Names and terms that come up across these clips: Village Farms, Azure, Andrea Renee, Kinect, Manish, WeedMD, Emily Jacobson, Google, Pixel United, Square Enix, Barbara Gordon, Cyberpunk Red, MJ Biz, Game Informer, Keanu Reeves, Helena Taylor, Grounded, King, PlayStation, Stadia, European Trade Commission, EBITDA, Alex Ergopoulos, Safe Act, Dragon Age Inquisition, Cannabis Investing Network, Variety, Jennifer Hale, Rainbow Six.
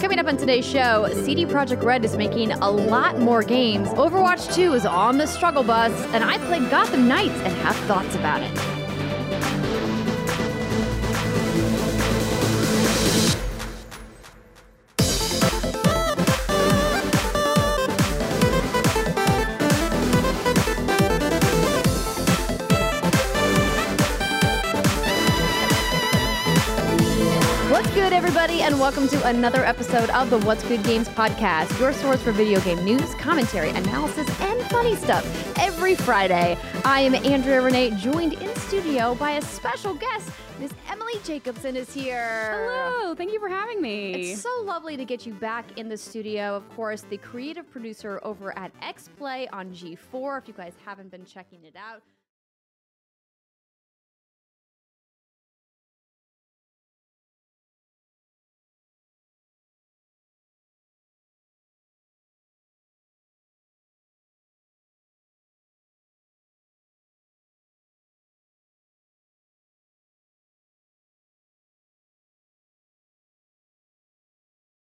Coming up on today's show, CD Projekt Red is making a lot more games. Overwatch 2 is on the struggle bus, and I played Gotham Knights and have thoughts about it. Everybody, and welcome to another episode of the What's Good Games podcast, your source for video game news, commentary, analysis, and funny stuff every Friday. I am Andrea Renee, joined in studio by a special guest. Miss Emily Jacobson is here. Hello, thank you for having me. It's so lovely to get you back in the studio. Of course, the creative producer over at XPlay on G4, if you guys haven't been checking it out.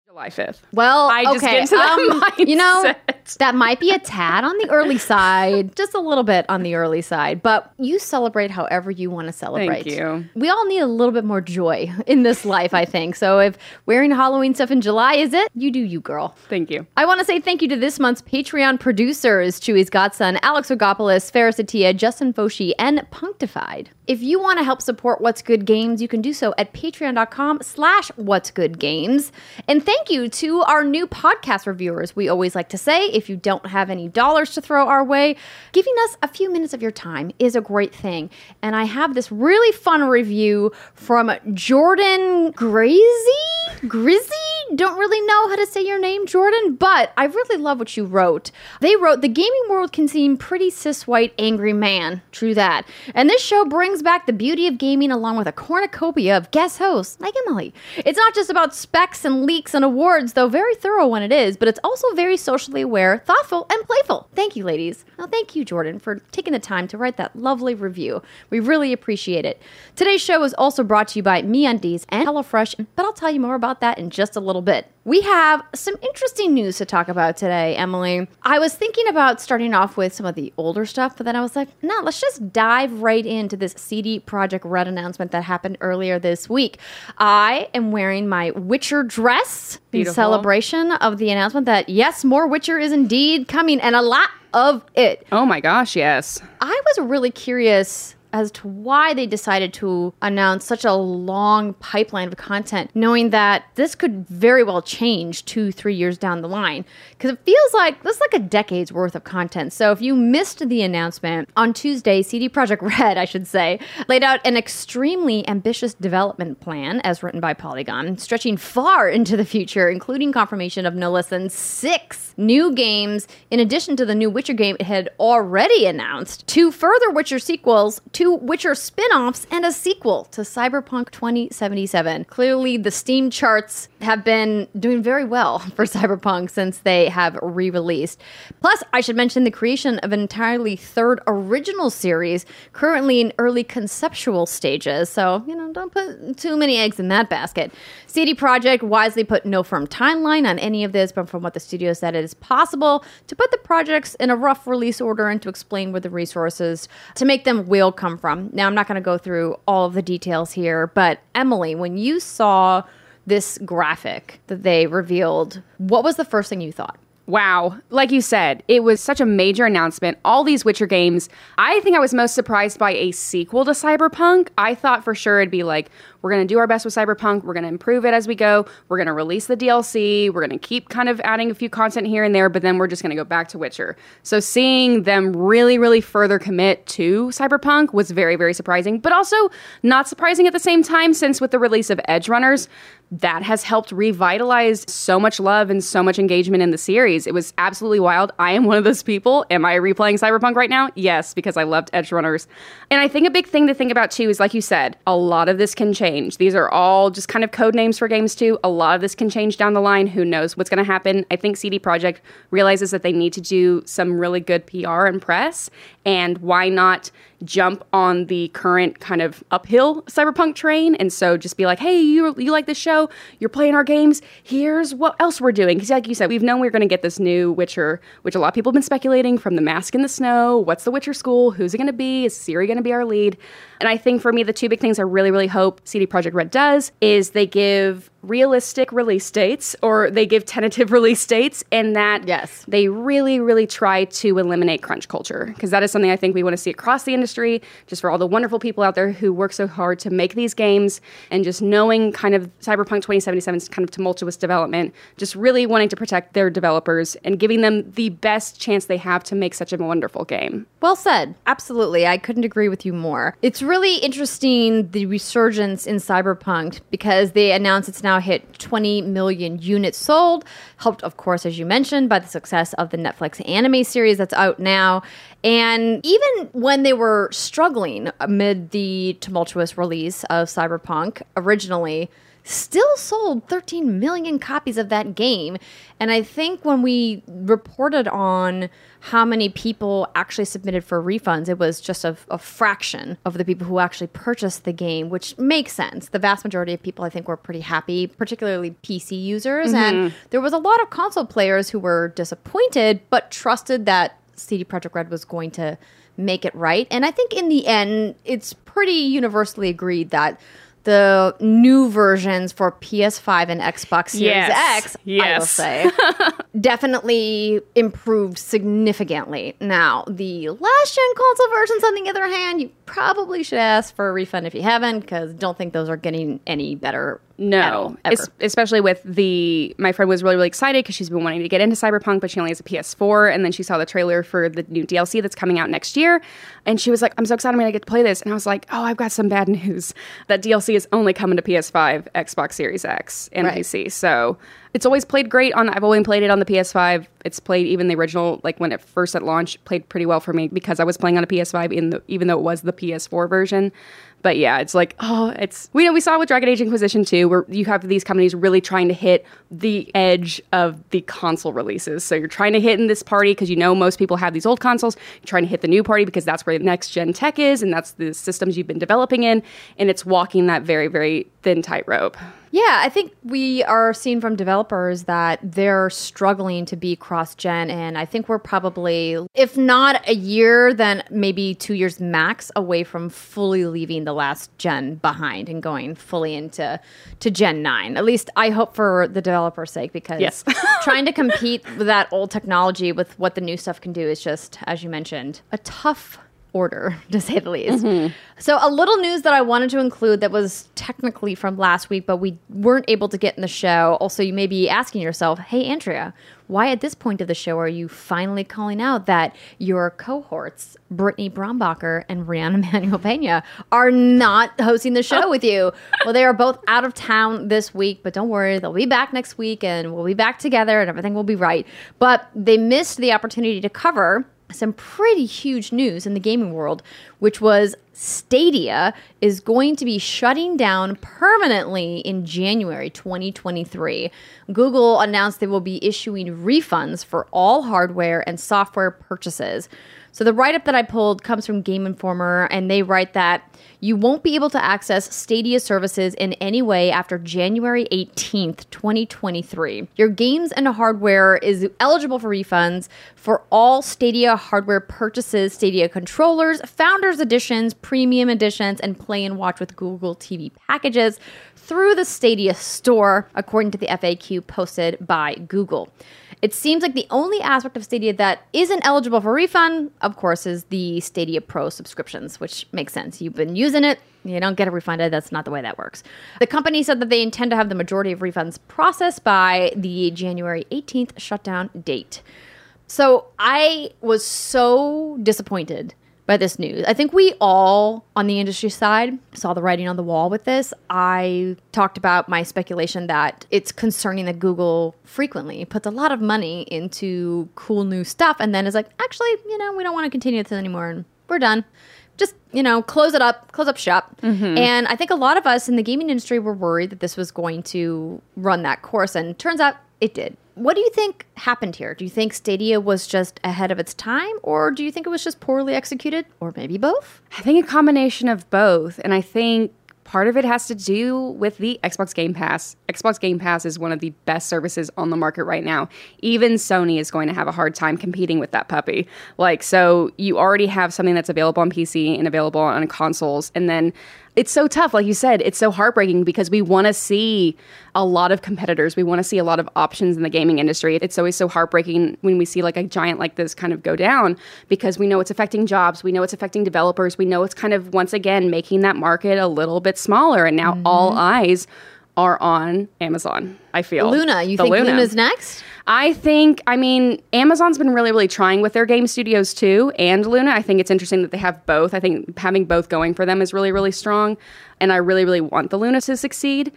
July 5th. Well, I just get into that mindset. You know, that might be a tad on the early side, just a little bit on the early side, but you celebrate however you want to celebrate. Thank you. We all need a little bit more joy in this life, I think. So if wearing Halloween stuff in July is it, you do you, girl. Thank you. I want to say thank you to this month's Patreon producers, Chewy's Godson, Alex Ergopoulos, Ferris Atia, Justin Foshi, and Punctified. If you want to help support What's Good Games, you can do so at patreon.com/whatsgoodgames. And thank you to our new podcast reviewers. We always like to say, if you don't have any dollars to throw our way, giving us a few minutes of your time is a great thing. And I have this really fun review from Jordan Grizzy? Don't really know how to say your name, Jordan, but I really love what you wrote. They wrote, the gaming world can seem pretty cis-white, angry man. True that. And this show brings back the beauty of gaming along with a cornucopia of guest hosts like Emily. It's not just about specs and leaks and awards, though very thorough when it is, but it's also very socially aware, thoughtful, and playful. Thank you, ladies. Well, thank you, Jordan, for taking the time to write that lovely review. We really appreciate it. Today's show is also brought to you by MeUndies and HelloFresh, but I'll tell you more about that in just a little bit. We have some interesting news to talk about today, Emily. I was thinking about starting off with some of the older stuff, but then I was like, no, let's just dive right into this CD Projekt Red announcement that happened earlier this week. I am wearing my Witcher dress in celebration of the announcement that, yes, more Witcher is indeed coming, and a lot of it. Oh my gosh, yes. I was really curious as to why they decided to announce such a long pipeline of content, knowing that this could very well change 2-3 years down the line. Because it feels like this is like a decade's worth of content. So if you missed the announcement, on Tuesday, CD Projekt Red, laid out an extremely ambitious development plan, as written by Polygon, stretching far into the future, including confirmation of no less than 6 new games, in addition to the new Witcher game it had already announced, 2 further Witcher sequels, 2 Witcher spin-offs, and a sequel to Cyberpunk 2077. Clearly, the Steam charts have been doing very well for Cyberpunk since they have re-released. Plus, I should mention the creation of an entirely third original series, currently in early conceptual stages. So, you know, don't put too many eggs in that basket. CD Projekt wisely put no firm timeline on any of this, but from what the studio said, it is possible to put the projects in a rough release order and to explain where the resources to make them will come from. Now, I'm not going to go through all of the details here, but Emily, when you saw this graphic that they revealed, what was the first thing you thought? Wow. Like you said, it was such a major announcement. All these Witcher games. I think I was most surprised by a sequel to Cyberpunk. I thought for sure it'd be like, we're going to do our best with Cyberpunk. We're going to improve it as we go. We're going to release the DLC. We're going to keep kind of adding a few content here and there, but then we're just going to go back to Witcher. So seeing them really, really further commit to Cyberpunk was very, very surprising, but also not surprising at the same time, since with the release of Edgerunners, that has helped revitalize so much love and so much engagement in the series. It was absolutely wild. I am one of those people. Am I replaying Cyberpunk right now? Yes, because I loved Edgerunners. And I think a big thing to think about, too, is like you said, a lot of this can change. These are all just kind of code names for games, too. A lot of this can change down the line. Who knows what's going to happen? I think CD Projekt realizes that they need to do some really good PR and press. And why not jump on the current kind of uphill Cyberpunk train? And so just be like, hey, you like this show? You're playing our games. Here's what else we're doing. Because like you said, we've known we're going to get this new Witcher, which a lot of people have been speculating from the mask in the snow. What's the Witcher school? Who's it going to be? Is Ciri going to be our lead? And I think for me, the two big things I really, really hope CD Projekt Red does is they give realistic release dates, or they give tentative release dates, and that yes, they really, really try to eliminate crunch culture, because that is something I think we want to see across the industry, just for all the wonderful people out there who work so hard to make these games, and just knowing kind of Cyberpunk 2077's kind of tumultuous development, just really wanting to protect their developers and giving them the best chance they have to make such a wonderful game. Well said. Absolutely. I couldn't agree with you more. It's really interesting, the resurgence in Cyberpunk, because they announced it's now hit 20 million units sold, helped, of course, as you mentioned, by the success of the Netflix anime series that's out now. And even when they were struggling amid the tumultuous release of Cyberpunk originally, still sold 13 million copies of that game. And I think when we reported on how many people actually submitted for refunds, it was just a fraction of the people who actually purchased the game, which makes sense. The vast majority of people, I think, were pretty happy, particularly PC users. Mm-hmm. And there was a lot of console players who were disappointed, but trusted that CD Projekt Red was going to make it right. And I think in the end, it's pretty universally agreed that the new versions for PS5 and Xbox Series X, I will say, definitely improved significantly. Now, the last-gen console versions, on the other hand, you probably should ask for a refund if you haven't, because don't think those are getting any better. No, especially with my friend was really, really excited because she's been wanting to get into Cyberpunk, but she only has a PS4. And then she saw the trailer for the new DLC that's coming out next year. And she was like, I'm so excited I'm going to get to play this. And I was like, oh, I've got some bad news. That DLC is only coming to PS5, Xbox Series X, and PC. So it's always played great I've only played it on the PS5. It's played, even the original, like when it first at launch, played pretty well for me because I was playing on a PS5, even though it was the PS4 version. But yeah, it's like, we saw it with Dragon Age Inquisition 2, where you have these companies really trying to hit the edge of the console releases. So you're trying to hit in this party because most people have these old consoles. You're trying to hit the new party because that's where the next gen tech is, and that's the systems you've been developing in. And it's walking that very, very thin tightrope. Yeah, I think we are seeing from developers that they're struggling to be cross-gen, and I think we're probably, if not a year, then maybe 2 years max away from fully leaving the last gen behind and going fully into Gen 9. At least I hope for the developer's sake, because trying to compete with that old technology with what the new stuff can do is just, as you mentioned, a tough order, to say the least. Mm-hmm. So a little news that I wanted to include that was technically from last week, but we weren't able to get in the show. Also, you may be asking yourself, hey, Andrea, why at this point of the show are you finally calling out that your cohorts, Brittany Brombacher and Rihanna Manuel-Pena, are not hosting the show with you? Well, they are both out of town this week, but don't worry, they'll be back next week and we'll be back together and everything will be right. But they missed the opportunity to cover some pretty huge news in the gaming world, which was Stadia is going to be shutting down permanently in January 2023. Google announced they will be issuing refunds for all hardware and software purchases. So the write-up that I pulled comes from Game Informer, and they write that you won't be able to access Stadia services in any way after January 18th, 2023. Your games and hardware is eligible for refunds for all Stadia hardware purchases, Stadia controllers, Founders Editions, Premium Editions, and Play and Watch with Google TV packages through the Stadia store, according to the FAQ posted by Google. It seems like the only aspect of Stadia that isn't eligible for refund, of course, is the Stadia Pro subscriptions, which makes sense. You've been using it. You don't get it refunded. That's not the way that works. The company said that they intend to have the majority of refunds processed by the January 18th shutdown date. So I was so disappointed by this news. I think we all on the industry side saw the writing on the wall with this. I talked about my speculation that it's concerning that Google frequently puts a lot of money into cool new stuff and then is like, actually, you know, we don't want to continue this anymore and we're done. Just, you know, close up shop. Mm-hmm. And I think a lot of us in the gaming industry were worried that this was going to run that course. And turns out it did. What do you think happened here? Do you think Stadia was just ahead of its time? Or do you think it was just poorly executed? Or maybe both? I think a combination of both. And I think part of it has to do with the Xbox Game Pass. Xbox Game Pass is one of the best services on the market right now. Even Sony is going to have a hard time competing with that puppy. Like, so you already have something that's available on PC and available on consoles. And then it's so tough. Like you said, it's so heartbreaking because we want to see a lot of competitors. We want to see a lot of options in the gaming industry. It's always so heartbreaking when we see like a giant like this kind of go down because we know it's affecting jobs. We know it's affecting developers. We know it's kind of, once again, making that market a little bit smaller. And now all eyes are on Amazon, I feel. Luna, you think Luna's next? I think, I mean, Amazon's been really, really trying with their game studios too, and Luna. I think it's interesting that they have both. I think having both going for them is really, really strong, and I really, really want the Luna to succeed.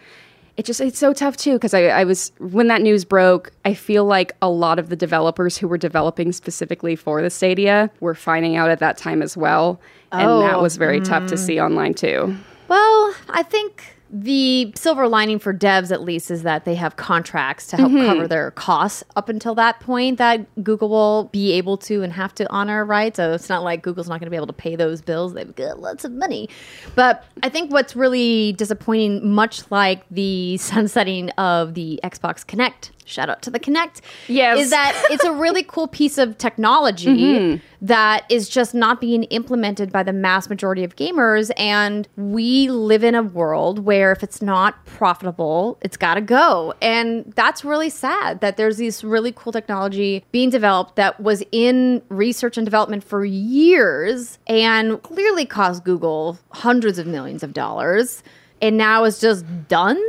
It's so tough too, because I was, when that news broke, I feel like a lot of the developers who were developing specifically for the Stadia were finding out at that time as well, and that was very tough to see online too. Well, I think the silver lining for devs, at least, is that they have contracts to help cover their costs up until that point that Google will be able to and have to honor, right? So it's not like Google's not going to be able to pay those bills. They've got lots of money. But I think what's really disappointing, much like the sunsetting of the Xbox Kinect, shout out to the Kinect, yes, is that it's a really cool piece of technology that is just not being implemented by the mass majority of gamers. And we live in a world where if it's not profitable, it's got to go. And that's really sad that there's this really cool technology being developed that was in research and development for years and clearly cost Google hundreds of millions of dollars and now is just done.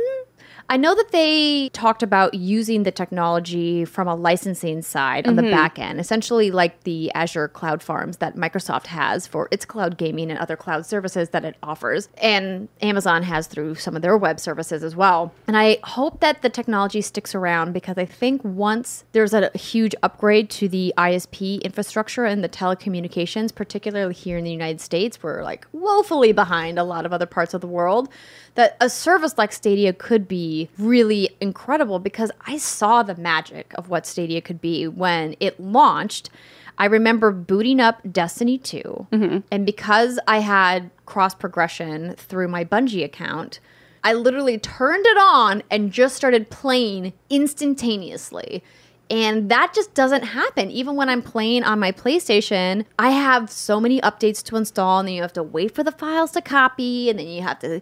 I know that they talked about using the technology from a licensing side on the back end, essentially like the Azure Cloud Farms that Microsoft has for its cloud gaming and other cloud services that it offers. And Amazon has through some of their web services as well. And I hope that the technology sticks around because I think once there's a huge upgrade to the ISP infrastructure and the telecommunications, particularly here in the United States, we're like woefully behind a lot of other parts of the world, that a service like Stadia could be really incredible because I saw the magic of what Stadia could be when it launched. I remember booting up Destiny 2, and because I had cross progression through my Bungie account, I literally turned it on and just started playing instantaneously. And that just doesn't happen. Even when I'm playing on my PlayStation, I have so many updates to install, and then you have to wait for the files to copy, and then you have to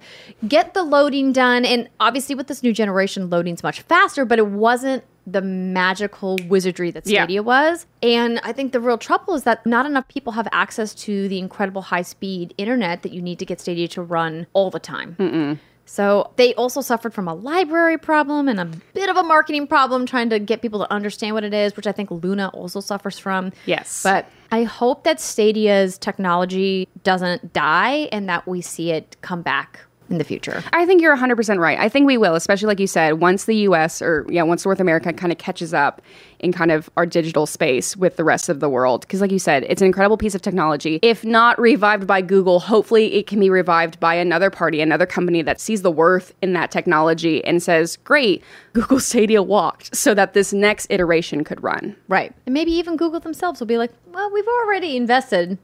get the loading done. And obviously with this new generation, loading's much faster, but it wasn't the magical wizardry that Stadia was. And I think the real trouble is that not enough people have access to the incredible high-speed internet that you need to get Stadia to run all the time. So they also suffered from a library problem and a bit of a marketing problem trying to get people to understand what it is, which I think Luna also suffers from. Yes. But I hope that Stadia's technology doesn't die and that we see it come back in the future. I think you're 100% right. I think we will, especially like you said, once the US or once North America kind of catches up in kind of our digital space with the rest of the world. Because like you said, it's an incredible piece of technology. If not revived by Google, hopefully it can be revived by another party, another company that sees the worth in that technology and says, great, Google Stadia walked so that this next iteration could run. Right. And maybe even Google themselves will be like, well, we've already invested.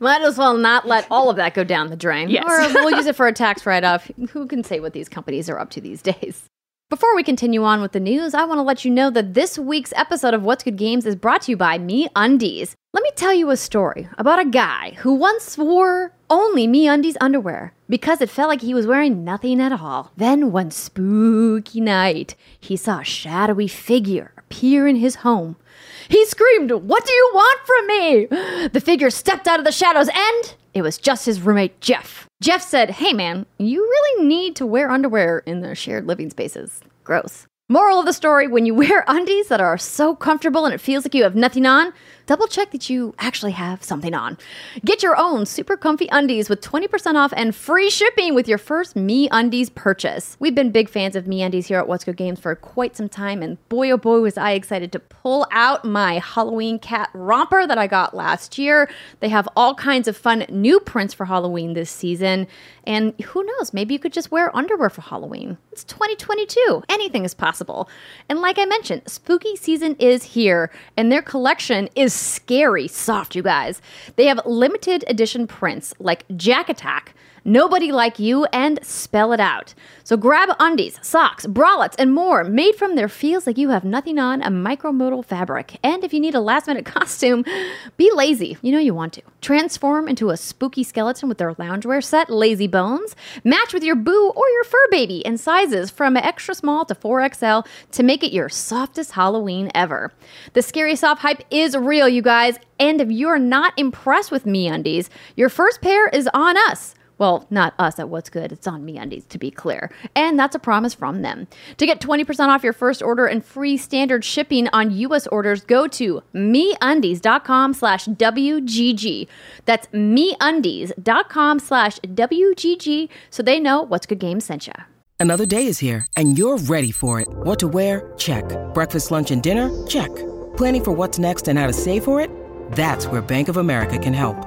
Might as well not let all of that go down the drain. Yes. Or we'll use it for a tax write-off. Who can say what these companies are up to these days? Before we continue on with the news, I want to let you know that this week's episode of What's Good Games is brought to you by MeUndies. Let me tell you a story about a guy who once wore only MeUndies underwear because it felt like he was wearing nothing at all. Then one spooky night, he saw a shadowy figure appear in his home. He screamed, "What do you want from me?" The figure stepped out of the shadows and it was just his roommate, Jeff. Jeff said, "Hey man, you really need to wear underwear in the shared living spaces. Gross." Moral of the story, when you wear undies that are so comfortable and it feels like you have nothing on, double check that you actually have something on. Get your own super comfy undies with 20% off and free shipping with your first MeUndies purchase. We've been big fans of MeUndies here at What's Good Games for quite some time, and boy, oh boy, was I excited to pull out my Halloween cat romper that I got last year. They have all kinds of fun new prints for Halloween this season, and who knows, maybe you could just wear underwear for Halloween. It's 2022. Anything is possible. And like I mentioned, spooky season is here, and their collection is scary soft, you guys. They have limited edition prints like Jack Attack, Nobody Like You, and Spell It Out. So grab undies, socks, bralettes, and more made from their feels like you have nothing on, a micromodal fabric. And if you need a last-minute costume, be lazy. You know you want to. Transform into a spooky skeleton with their loungewear set, Lazy Bones. Match with your boo or your fur baby in sizes from extra small to 4XL to make it your softest Halloween ever. The Scary Soft hype is real, you guys. And if you're not impressed with MeUndies, your first pair is on us. Well, not us at What's Good. It's on MeUndies, to be clear. And that's a promise from them. To get 20% off your first order and free standard shipping on U.S. orders, go to MeUndies.com/WGG. That's MeUndies.com/WGG so they know What's Good Games sent you. Another day is here, and you're ready for it. What to wear? Check. Breakfast, lunch, and dinner? Check. Planning for what's next and how to save for it? That's where Bank of America can help.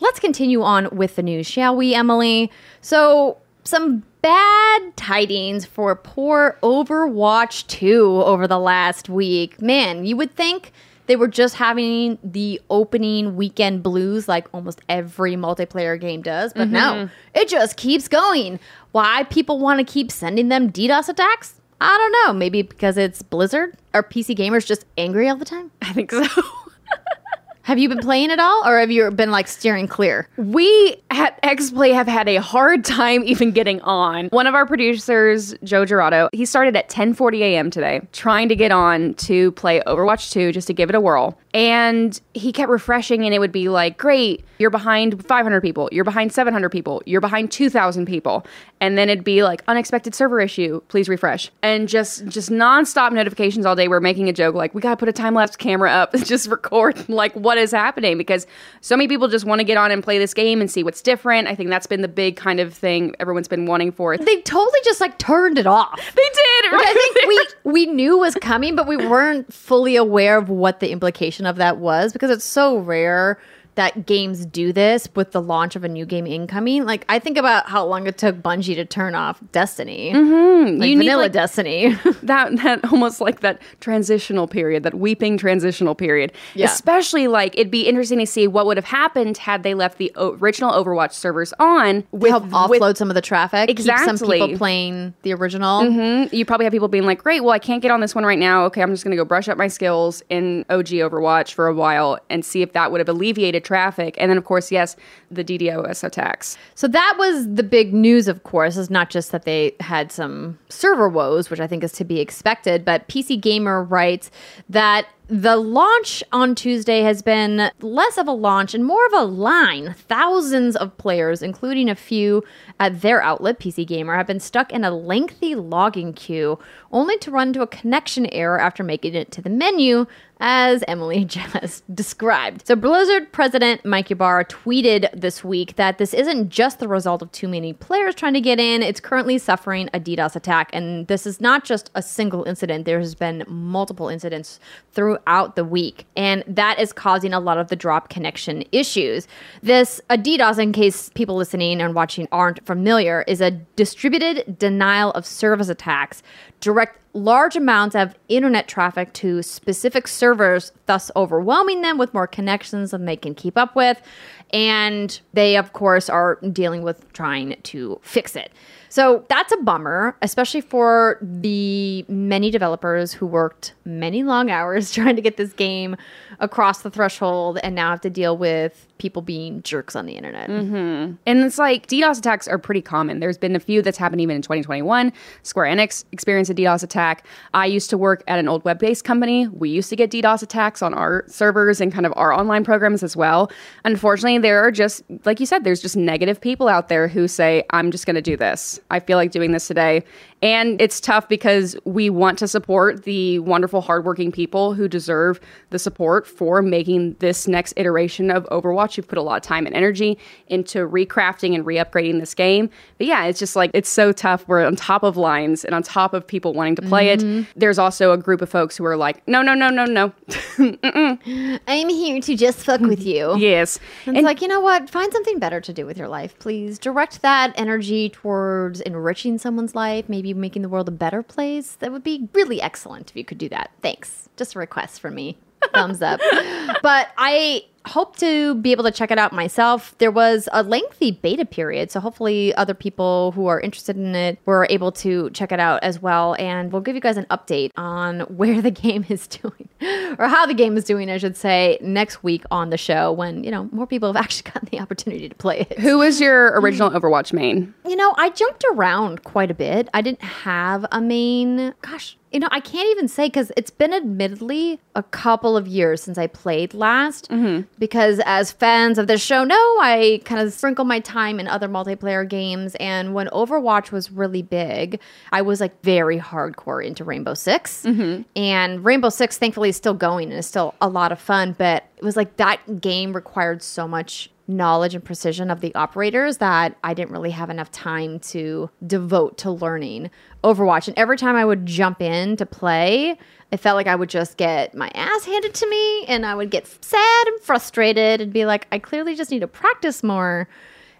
Let's continue on with the news, shall we, Emily? So, some bad tidings for poor Overwatch 2 over the last week. Man, you would think they were just having the opening weekend blues like almost every multiplayer game does, but no, it just keeps going. Why people want to keep sending them DDoS attacks? I don't know. Maybe because it's Blizzard? Are PC gamers just angry all the time? I think so. Have you been playing at all, or have you been, like, steering clear? We at XPlay have had a hard time even getting on. One of our producers, Joe Gerardo, he started at 10:40 a.m. today trying to get on to play Overwatch 2 just to give it a whirl. And he kept refreshing, and it would be like, great, you're behind 500 people, you're behind 700 people, you're behind 2,000 people. And then it'd be like, unexpected server issue, please refresh. And just nonstop notifications all day. We're making a joke, like, we got to put a time-lapse camera up and just record, like, what is happening, because so many people just want to get on and play this game and see what's different. I think that's been the big kind of thing everyone's been wanting for. They totally just like turned it off. They did, right? I think we knew was coming, but we weren't fully aware of what the implication of that was, because it's so rare that games do this with the launch of a new game incoming. Like, I think about how long it took Bungie to turn off Destiny. Like, you vanilla need, like, Destiny. that almost like that transitional period, that weeping transitional period. Yeah. Especially, like, it'd be interesting to see what would have happened had they left the original Overwatch servers on. With, help offload with, some of the traffic. Exactly. Keep some people playing the original. You probably have people being like, great, well, I can't get on this one right now. Okay, I'm just going to go brush up my skills in OG Overwatch for a while and see if that would have alleviated traffic. And then, of course, yes, the DDoS attacks. So that was the big news, of course, is not just that they had some server woes, which I think is to be expected, but PC Gamer writes that the launch on Tuesday has been less of a launch and more of a line. Thousands of players, including a few at their outlet, PC Gamer, have been stuck in a lengthy logging queue, only to run into a connection error after making it to the menu, as Emily just described. So Blizzard President Mike Ybarra tweeted this week that this isn't just the result of too many players trying to get in. It's currently suffering a DDoS attack, and this is not just a single incident. There has been multiple incidents through throughout the week, and that is causing a lot of the drop connection issues. This, a DDoS, in case people listening and watching aren't familiar, is a distributed denial of service attacks, direct large amounts of internet traffic to specific servers, thus overwhelming them with more connections than they can keep up with. And they, of course, are dealing with trying to fix it. So that's a bummer, especially for the many developers who worked many long hours trying to get this game across the threshold and now have to deal with people being jerks on the internet. Mm-hmm. And it's like, DDoS attacks are pretty common. There's been a few that's happened even in 2021. Square Enix experienced a DDoS attack. I used to work at an old web-based company. We used to get DDoS attacks on our servers and kind of our online programs as well. Unfortunately, there are just, like you said, there's just negative people out there who say, I'm just going to do this. I feel like doing this today. And it's tough because we want to support the wonderful, hardworking people who deserve the support for making this next iteration of Overwatch. You've put a lot of time and energy into recrafting and re-upgrading this game. But yeah, it's just like, it's so tough. We're on top of lines and on top of people wanting to play it. There's also a group of folks who are like, no. I'm here to just fuck with you. Yes. And it's like, you know what? Find something better to do with your life, please. Direct that energy towards enriching someone's life, maybe making the world a better place. That would be really excellent if you could do that. Thanks. Just a request from me. Thumbs up. But I hope to be able to check it out myself. There was a lengthy beta period, so hopefully other people who are interested in it were able to check it out as well, and we'll give you guys an update on where the game is doing, or how the game is doing, I should say, next week on the show when, you know, more people have actually gotten the opportunity to play it. Who was your original Overwatch main? You know, I jumped around quite a bit. I didn't have a main. Gosh, you know, I can't even say, because it's been admittedly a couple of years since I played last. Mm-hmm. Because as fans of this show know, I kind of sprinkle my time in other multiplayer games. And when Overwatch was really big, I was like very hardcore into Rainbow Six. Mm-hmm. And Rainbow Six, thankfully, is still going and is still a lot of fun. But it was like that game required so much knowledge and precision of the operators that I didn't really have enough time to devote to learning Overwatch. And every time I would jump in to play, I felt like I would just get my ass handed to me, and I would get sad and frustrated and be like, I clearly just need to practice more.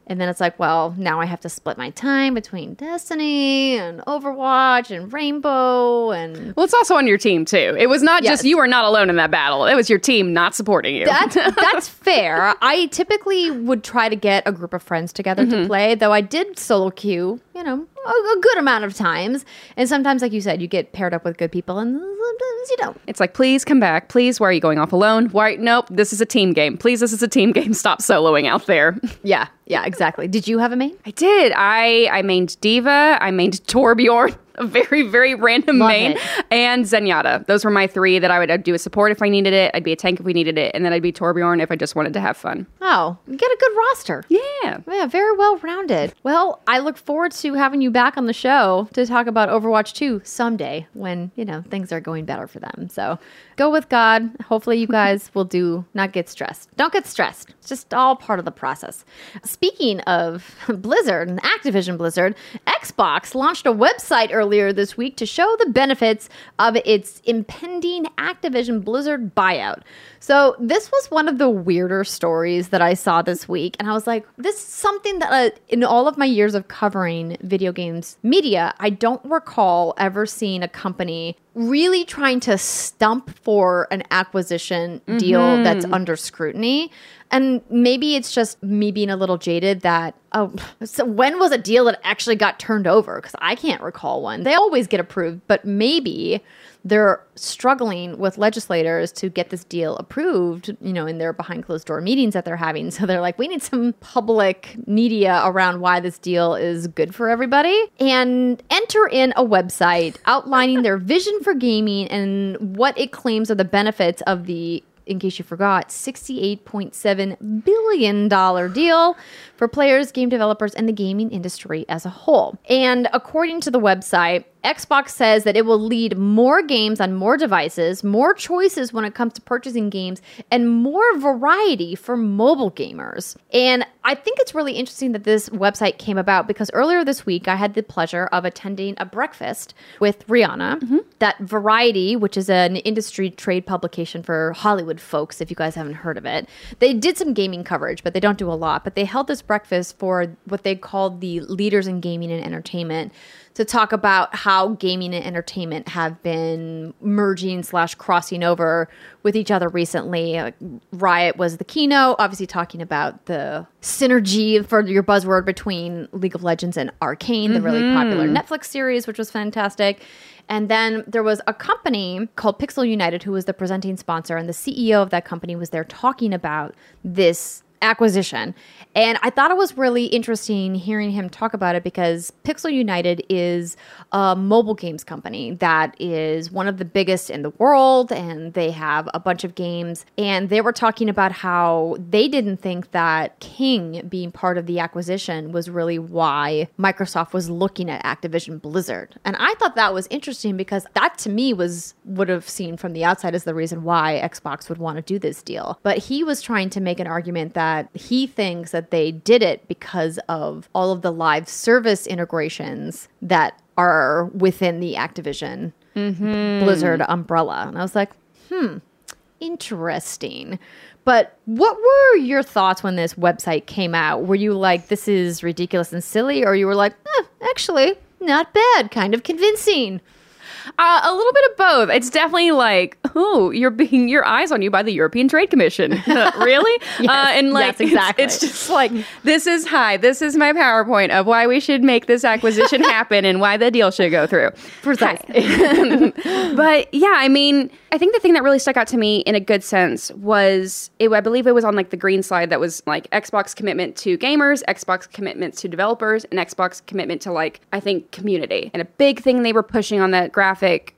And then it's like, well, now I have to split my time between Destiny and Overwatch and Rainbow. And well, it's also on your team, too. It was not just you were not alone in that battle. It was your team not supporting you. That's fair. I typically would try to get a group of friends together to play, though I did solo queue, you know, a good amount of times. And sometimes, like you said, you get paired up with good people, and sometimes you don't. It's like, please come back. Please, why are you going off alone? Why? Nope, this is a team game. Please, this is a team game. Stop soloing out there. Yeah, exactly. Did you have a main? I did. I mained Diva. I mained Torbjorn. A very, very random main. And Zenyatta. Those were my three that I would do a support if I needed it. I'd be a tank if we needed it. And then I'd be Torbjorn if I just wanted to have fun. Oh, you get a good roster. Yeah, very well-rounded. Well, I look forward to having you back on the show to talk about Overwatch 2 someday when, you know, things are going better for them. So go with God. Hopefully you guys will not get stressed. Don't get stressed. It's just all part of the process. Speaking of Blizzard and Activision Blizzard, Xbox launched a website earlier this week to show the benefits of its impending Activision Blizzard buyout. So this was one of the weirder stories that I saw this week, and I was like, this is something that in all of my years of covering video games media, I don't recall ever seeing a company really trying to stump for an acquisition deal that's under scrutiny. And maybe it's just me being a little jaded that, so when was a deal that actually got turned over? Because I can't recall one. They always get approved, but maybe they're struggling with legislators to get this deal approved, you know, in their behind closed door meetings that they're having. So they're like, we need some public media around why this deal is good for everybody. And enter in a website outlining their vision for gaming and what it claims are the benefits of the, in case you forgot, $68.7 billion deal for players, game developers, and the gaming industry as a whole. And according to the website, Xbox says that it will lead more games on more devices, more choices when it comes to purchasing games, and more variety for mobile gamers. And I think it's really interesting that this website came about because earlier this week, I had the pleasure of attending a breakfast with Rihanna, that Variety, which is an industry trade publication for Hollywood folks, if you guys haven't heard of it. They did some gaming coverage, but they don't do a lot. But they held this breakfast for what they called the leaders in gaming and entertainment to talk about how gaming and entertainment have been merging / crossing over with each other recently. Riot was the keynote, obviously talking about the synergy, for your buzzword, between League of Legends and Arcane, the really popular Netflix series, which was fantastic. And then there was a company called Pixel United who was the presenting sponsor, and the CEO of that company was there talking about this acquisition. And I thought it was really interesting hearing him talk about it because Pixel United is a mobile games company that is one of the biggest in the world, and they have a bunch of games. And they were talking about how they didn't think that King being part of the acquisition was really why Microsoft was looking at Activision Blizzard. And I thought that was interesting because that to me would have seemed from the outside as the reason why Xbox would want to do this deal. But he was trying to make an argument that he thinks that they did it because of all of the live service integrations that are within the Activision Blizzard umbrella. And I was like, interesting. But what were your thoughts when this website came out? Were you like, this is ridiculous and silly? Or you were like, actually, not bad, kind of convincing? A little bit of both. It's definitely like, oh, you're being your eyes on you by the European Trade Commission. Really? Yes, and like, yes, exactly. It's just like, this is my PowerPoint of why we should make this acquisition happen and why the deal should go through. Precisely. But yeah, I mean, I think the thing that really stuck out to me in a good sense was, I believe it was on like the green slide that was like Xbox commitment to gamers, Xbox commitment to developers, and Xbox commitment to like, I think, community. And a big thing they were pushing on that graphic,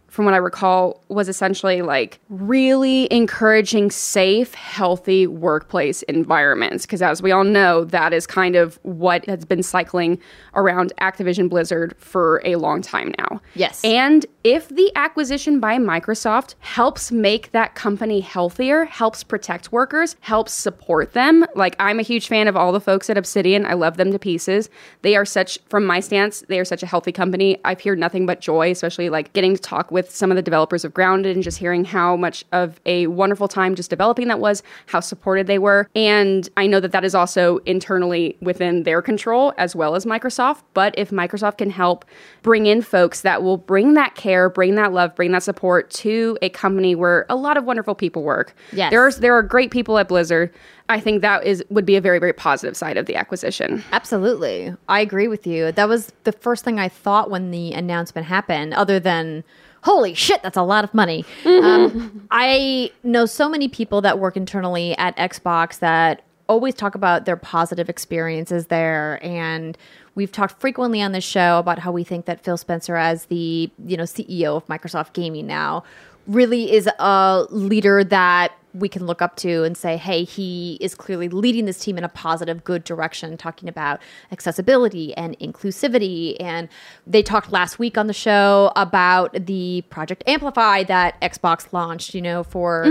from what I recall, was essentially like really encouraging safe, healthy workplace environments. Because as we all know, that is kind of what has been cycling around Activision Blizzard for a long time now. Yes. And if the acquisition by Microsoft helps make that company healthier, helps protect workers, helps support them. Like, I'm a huge fan of all the folks at Obsidian. I love them to pieces. They are such, from my stance, they are such a healthy company. I've heard nothing but joy, especially like getting to talk with some of the developers of Grounded and just hearing how much of a wonderful time just developing that was, how supported they were. And I know that that is also internally within their control as well as Microsoft. But if Microsoft can help bring in folks that will bring that care, bring that love, bring that support to a company where a lot of wonderful people work. Yes. There are great people at Blizzard. I think that would be a very, very positive side of the acquisition. Absolutely. I agree with you. That was the first thing I thought when the announcement happened, other than, holy shit, that's a lot of money. I know so many people that work internally at Xbox that always talk about their positive experiences there. And we've talked frequently on this show about how we think that Phil Spencer, as the CEO of Microsoft Gaming now, really is a leader that we can look up to and say, hey, he is clearly leading this team in a positive, good direction, talking about accessibility and inclusivity. And they talked last week on the show about the Project Amplify that Xbox launched, for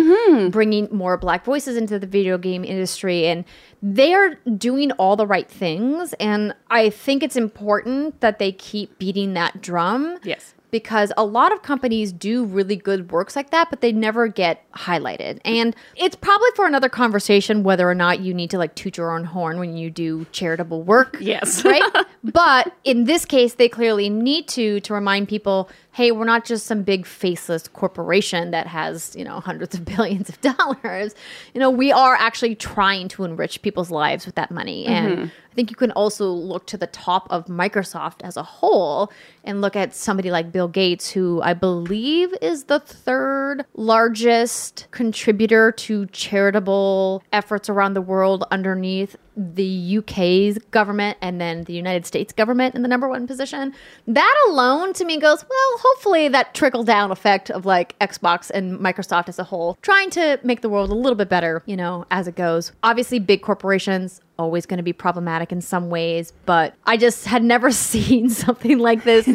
bringing more Black voices into the video game industry. And they're doing all the right things. And I think it's important that they keep beating that drum. Yes. Because a lot of companies do really good works like that, but they never get highlighted. And it's probably for another conversation whether or not you need to like toot your own horn when you do charitable work. Yes. Right? But in this case, they clearly need to remind people, hey, we're not just some big faceless corporation that has, hundreds of billions of dollars. We are actually trying to enrich people's lives with that money. And I think you can also look to the top of Microsoft as a whole and look at somebody like Bill Gates, who I believe is the third largest contributor to charitable efforts around the world, underneath the UK's government and then the United States government in the #1 position. That alone to me goes, well, hopefully that trickle down effect of like Xbox and Microsoft as a whole, trying to make the world a little bit better, as it goes. Obviously, big corporations always going to be problematic in some ways, but I just had never seen something like this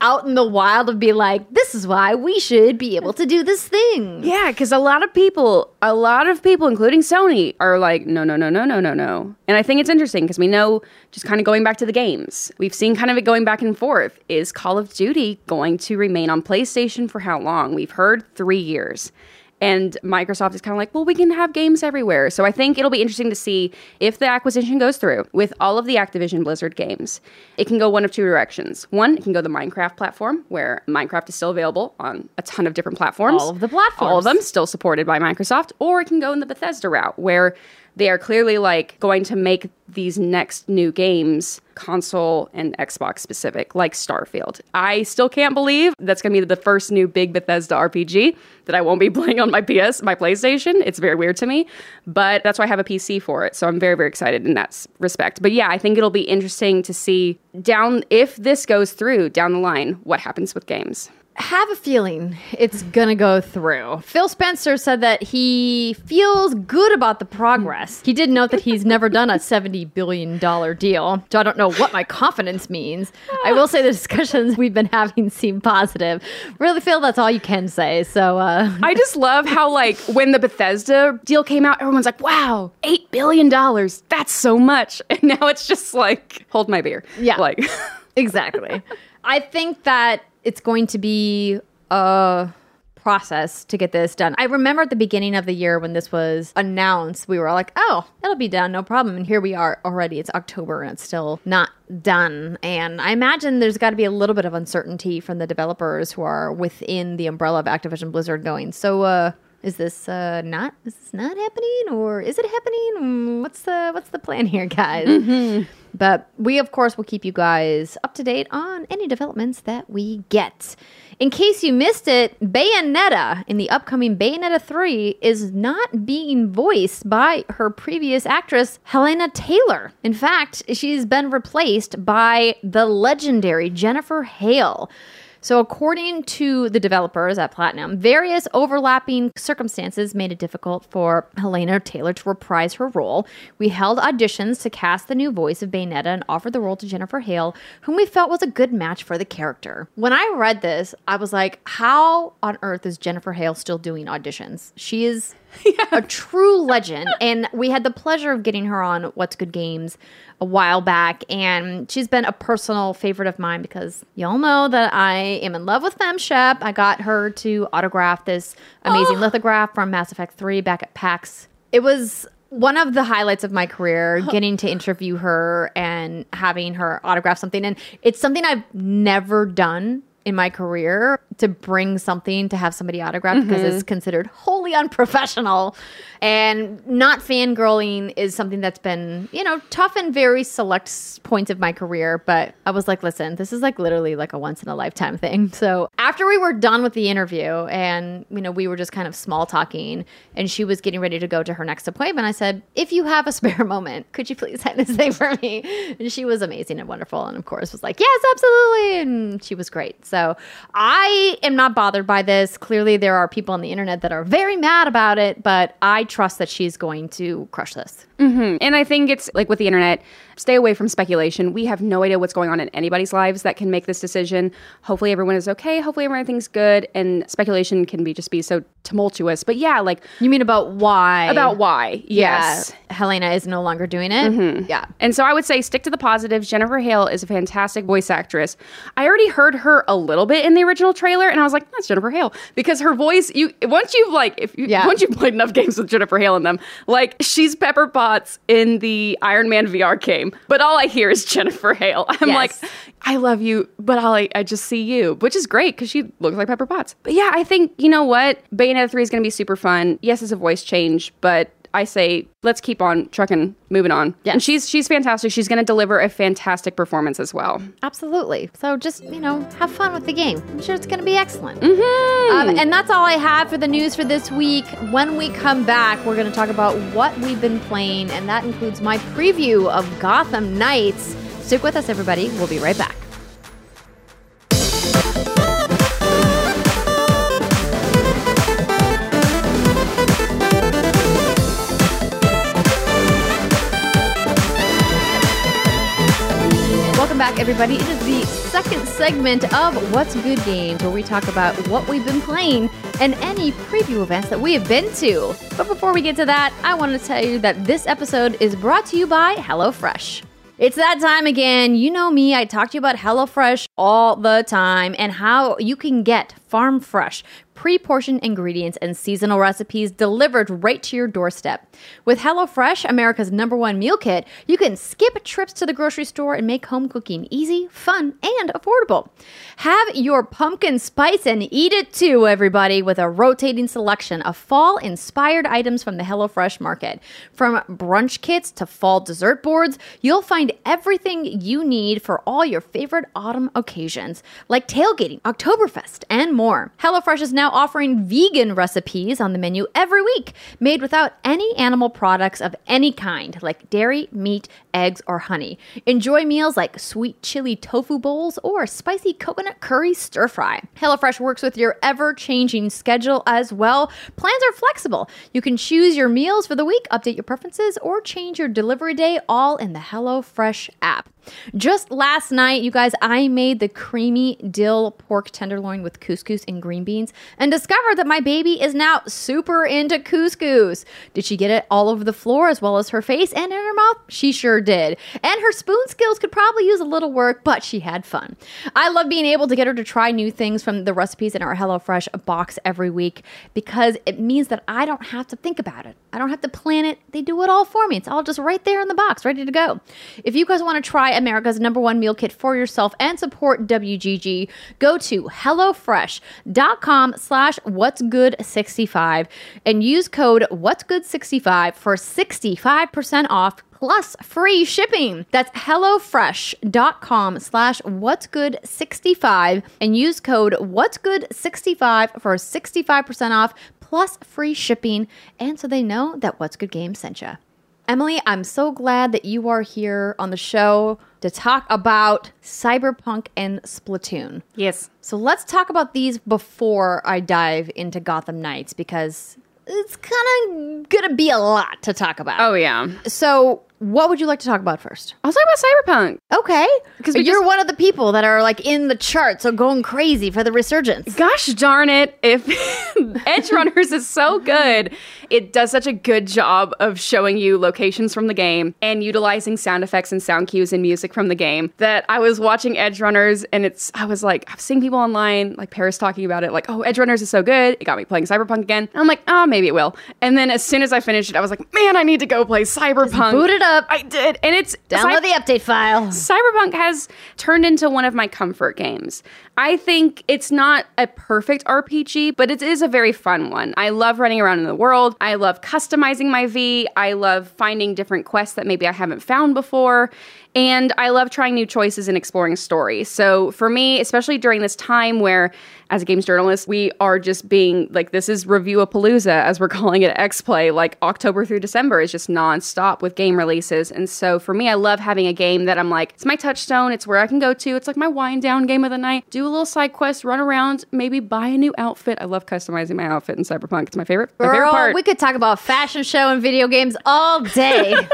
out in the wild and be like, this is why we should be able to do this thing. Yeah, because a lot of people, including Sony, are like, no. And I think it's interesting because we know, just kind of going back to the games, we've seen kind of it going back and forth. Is Call of Duty going to remain on PlayStation for how long? We've heard 3 years. And Microsoft is kind of like, well, we can have games everywhere. So I think it'll be interesting to see if the acquisition goes through with all of the Activision Blizzard games. It can go one of two directions. One, it can go the Minecraft platform, where Minecraft is still available on a ton of different platforms. All of the platforms. All of them still supported by Microsoft. Or it can go in the Bethesda route, where they are clearly like going to make these next new games console and Xbox specific, like Starfield. I still can't believe that's going to be the first new big Bethesda RPG that I won't be playing on my PlayStation. It's very weird to me, but that's why I have a PC for it. So I'm very, very excited in that respect. But yeah, I think it'll be interesting to see if this goes through down the line, what happens with games. Have a feeling it's going to go through. Phil Spencer said that he feels good about the progress. He did note that he's never done a $70 billion deal, so I don't know what my confidence means. I will say the discussions we've been having seem positive. Really, Phil, that's all you can say. So I just love how, like, when the Bethesda deal came out, everyone's like, wow, $8 billion. That's so much. And now it's just like, hold my beer. Yeah, like exactly. I think that it's going to be a process to get this done. I remember at the beginning of the year when this was announced, we were all like, oh, it'll be done, no problem. And here we are already. It's October and it's still not done. And I imagine there's got to be a little bit of uncertainty from the developers who are within the umbrella of Activision Blizzard going, so is this not happening, or is it happening? What's the plan here, guys? Mm-hmm. But we, of course, will keep you guys up to date on any developments that we get. In case you missed it, Bayonetta in the upcoming Bayonetta 3 is not being voiced by her previous actress, Helena Taylor. In fact, she's been replaced by the legendary Jennifer Hale. So according to the developers at Platinum, various overlapping circumstances made it difficult for Helena Taylor to reprise her role. We held auditions to cast the new voice of Bayonetta and offered the role to Jennifer Hale, whom we felt was a good match for the character. When I read this, I was like, how on earth is Jennifer Hale still doing auditions? She is a true legend. And we had the pleasure of getting her on What's Good Games a while back. And she's been a personal favorite of mine because y'all know that I am in love with FemShep. I got her to autograph this amazing lithograph from Mass Effect 3 back at PAX. It was one of the highlights of my career, getting to interview her and having her autograph something. And it's something I've never done in my career, to bring something to have somebody autograph, because it's considered wholly unprofessional, and not fangirling is something that's been, tough in very select points of my career. But I was like, listen, this is like literally like a once in a lifetime thing. So after we were done with the interview and, we were just kind of small talking and she was getting ready to go to her next appointment, I said, if you have a spare moment, could you please sign this thing for me? And she was amazing and wonderful. And of course was like, yes, absolutely. And she was great. So I am not bothered by this. Clearly, there are people on the internet that are very mad about it, but I trust that she's going to crush this. Mm-hmm. And I think it's like with the internet, stay away from speculation. We have no idea what's going on in anybody's lives that can make this decision. Hopefully everyone is okay. Hopefully everything's good. And speculation can be so tumultuous. But yeah, like, you mean about why? About why. Yes. Yeah. Helena is no longer doing it. Mm-hmm. Yeah. And so I would say stick to the positives. Jennifer Hale is a fantastic voice actress. I already heard her a little bit in the original trailer and I was like, that's Jennifer Hale, because her voice, once you've played enough games with Jennifer Hale in them, like, she's Pepper Potts in the Iron Man VR game, but all I hear is Jennifer Hale. Like, I love you, but I just see you, which is great because she looks like Pepper Potts. But yeah, I think, you know what? Bayonetta 3 is going to be super fun. Yes, it's a voice change, but I say let's keep on trucking, moving on. Yes. And she's fantastic. She's going to deliver a fantastic performance as well. Absolutely. So just, have fun with the game. I'm sure it's going to be excellent. Mm-hmm. And that's all I have for the news for this week. When we come back, we're going to talk about what we've been playing, and that includes my preview of Gotham Knights. Stick with us, everybody. We'll be right back. Welcome back, everybody. It is the second segment of What's Good Games, where we talk about what we've been playing and any preview events that we have been to. But before we get to that, I want to tell you that this episode is brought to you by HelloFresh. It's that time again. You know me, I talk to you about HelloFresh all the time and how you can get farm fresh, pre-portioned ingredients and seasonal recipes delivered right to your doorstep. With HelloFresh, America's #1 meal kit, you can skip trips to the grocery store and make home cooking easy, fun, and affordable. Have your pumpkin spice and eat it too, everybody, with a rotating selection of fall-inspired items from the HelloFresh market. From brunch kits to fall dessert boards, you'll find everything you need for all your favorite autumn occasions, like tailgating, Oktoberfest, and more. HelloFresh is now offering vegan recipes on the menu every week, made without any animal products of any kind, like dairy, meat, eggs, or honey. Enjoy meals like sweet chili tofu bowls or spicy coconut curry stir fry. HelloFresh works with your ever-changing schedule as well. Plans are flexible. You can choose your meals for the week, update your preferences, or change your delivery day, all in the HelloFresh app. Just last night, you guys, I made the creamy dill pork tenderloin with couscous and green beans and discovered that my baby is now super into couscous. Did she get it all over the floor as well as her face and in her mouth? She sure did. And her spoon skills could probably use a little work, but she had fun. I love being able to get her to try new things from the recipes in our HelloFresh box every week because it means that I don't have to think about it. I don't have to plan it. They do it all for me. It's all just right there in the box, ready to go. If you guys want to try America's #1 meal kit for yourself and support WGG, go to hellofresh.com/whatsgood65 and use code whatsgood65 for 65% off plus free shipping. That's hellofresh.com/whatsgood65 and use code whatsgood65 for 65% off plus free shipping, and so they know that What's Good Games sent you. Emily, I'm so glad that you are here on the show to talk about Cyberpunk and Splatoon. Yes. So let's talk about these before I dive into Gotham Knights, because it's kind of going to be a lot to talk about. Oh, yeah. So what would you like to talk about first? I'll talk about Cyberpunk. Okay. Because you're one of the people that are like in the charts, so going crazy for the resurgence. Gosh darn it. If Edgerunners is so good, it does such a good job of showing you locations from the game and utilizing sound effects and sound cues and music from the game that I was watching Edgerunners and I was like, I've seen people online, like Paris talking about it, like, oh, Edgerunners is so good. It got me playing Cyberpunk again. And I'm like, oh, maybe it will. And then as soon as I finished it, I was like, man, I need to go play Cyberpunk. Just boot it up. I did, and it's download the update file. Cyberpunk has turned into one of my comfort games. I think it's not a perfect RPG, but it is a very fun one. I love running around in the world. I love customizing my V. I love finding different quests that maybe I haven't found before. And I love trying new choices and exploring stories. So for me, especially during this time where, as a games journalist, we are just being like, this is Review-a-palooza, as we're calling it at X-Play. Like, October through December is just nonstop with game releases. And so for me, I love having a game that I'm like, it's my touchstone. It's where I can go to. It's like my wind-down game of the night. Do a little side quest, run around, maybe buy a new outfit. I love customizing my outfit in Cyberpunk. It's my favorite part. We could talk about fashion show and video games all day. And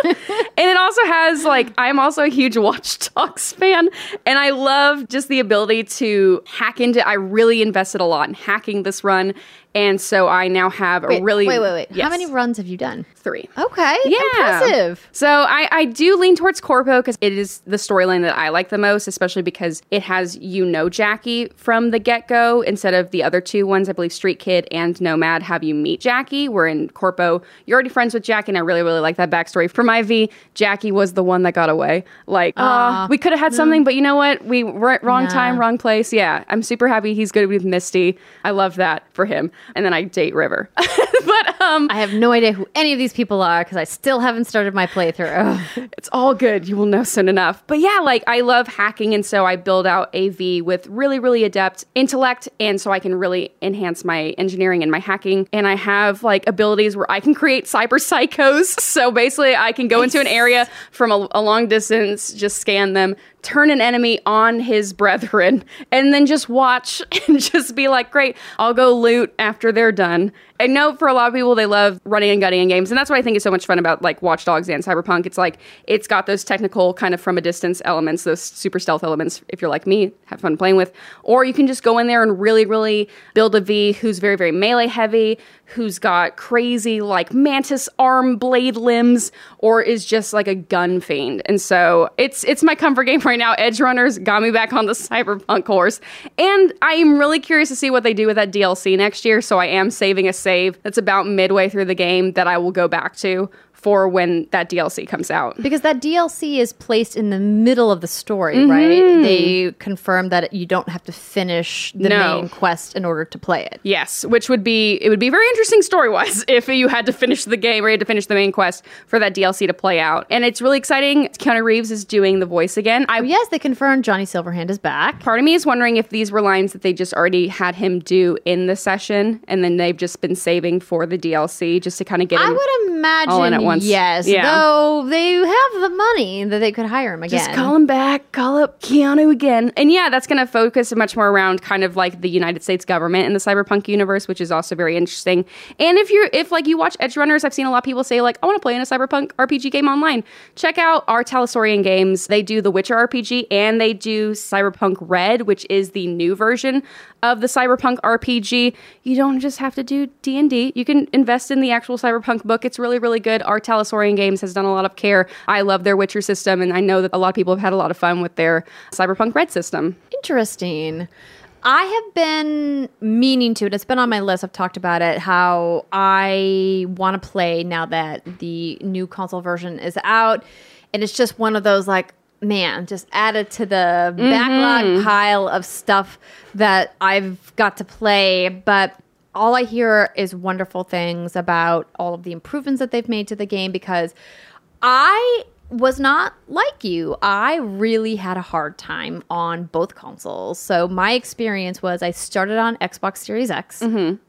it also has, like, I'm also a huge Watch Dogs fan, and I love just the ability to hack into. I really invested a lot in hacking this run, and so I now have Wait. Yes. How many runs have you done? 3. Okay. Yeah. Impressive. So I do lean towards Corpo because it is the storyline that I like the most, especially because it has Jackie from the get-go instead of the other two ones. I believe Street Kid and Nomad have you meet Jackie. We're in Corpo. You're already friends with Jackie, and I really, really like that backstory. For my V, Jackie was the one that got away. Like, we could have had something, but you know what? We were at wrong time, wrong place. Yeah. I'm super happy he's good with Misty. I love that for him. And then I date River. But I have no idea who any of these people are because I still haven't started my playthrough. It's all good. You will know soon enough. But yeah, like, I love hacking, and so I build out a V with really, really adept intellect, and so I can really enhance my engineering and my hacking. And I have, like, abilities where I can create cyber psychos. So basically I can go into an area from a long distance, just scan them, turn an enemy on his brethren, and then just watch and just be like, great, I'll go loot after after they're done. I know for a lot of people, they love running and gunning in games. And that's what I think is so much fun about like Watch Dogs and Cyberpunk. It's like, it's got those technical kind of from a distance elements, those super stealth elements, if you're like me, have fun playing with. Or you can just go in there and really, really build a V who's very, very melee heavy, who's got crazy like mantis arm blade limbs, or is just like a gun fiend. And so it's my comfort game right now. Edgerunners got me back on the Cyberpunk horse. And I am really curious to see what they do with that DLC next year. So I am saving a save that's about midway through the game that I will go back to for when that DLC comes out. Because that DLC is placed in the middle of the story, right? They confirm that you don't have to finish the main quest in order to play it. Yes, which would be, it would be very interesting story-wise if you had to finish the game or you had to finish the main quest for that DLC to play out. And it's really exciting. Keanu Reeves is doing the voice again. Yes, they confirmed Johnny Silverhand is back. Part of me is wondering if these were lines that they just already had him do in the session and then they've just been saving for the DLC just to kind of get him would imagine all in at once. Yes, yeah. Though they have the money that they could hire him again. Just call him back, call up Keanu again. And yeah, that's going to focus much more around kind of like the United States government in the Cyberpunk universe, which is also very interesting. And if like you watch Edgerunners, I've seen a lot of people say like, I want to play in a Cyberpunk RPG game online. Check out our Talisorian Games. They do the Witcher RPG and they do Cyberpunk Red, which is the new version of the Cyberpunk RPG. You don't just have to do D&D. You can invest in the actual Cyberpunk book. It's really, really good. Our Talisorian Games has done a lot of care. I love their Witcher system, and I know that a lot of people have had a lot of fun with their Cyberpunk Red system. Interesting. I have been meaning to, and it's been on my list, I've talked about it, how I want to play now that the new console version is out, and it's just one of those, like, man, just added to the backlog pile of stuff that I've got to play, but all I hear is wonderful things about all of the improvements that they've made to the game, because I was not like you. I really had a hard time on both consoles. So my experience was I started on Xbox Series X,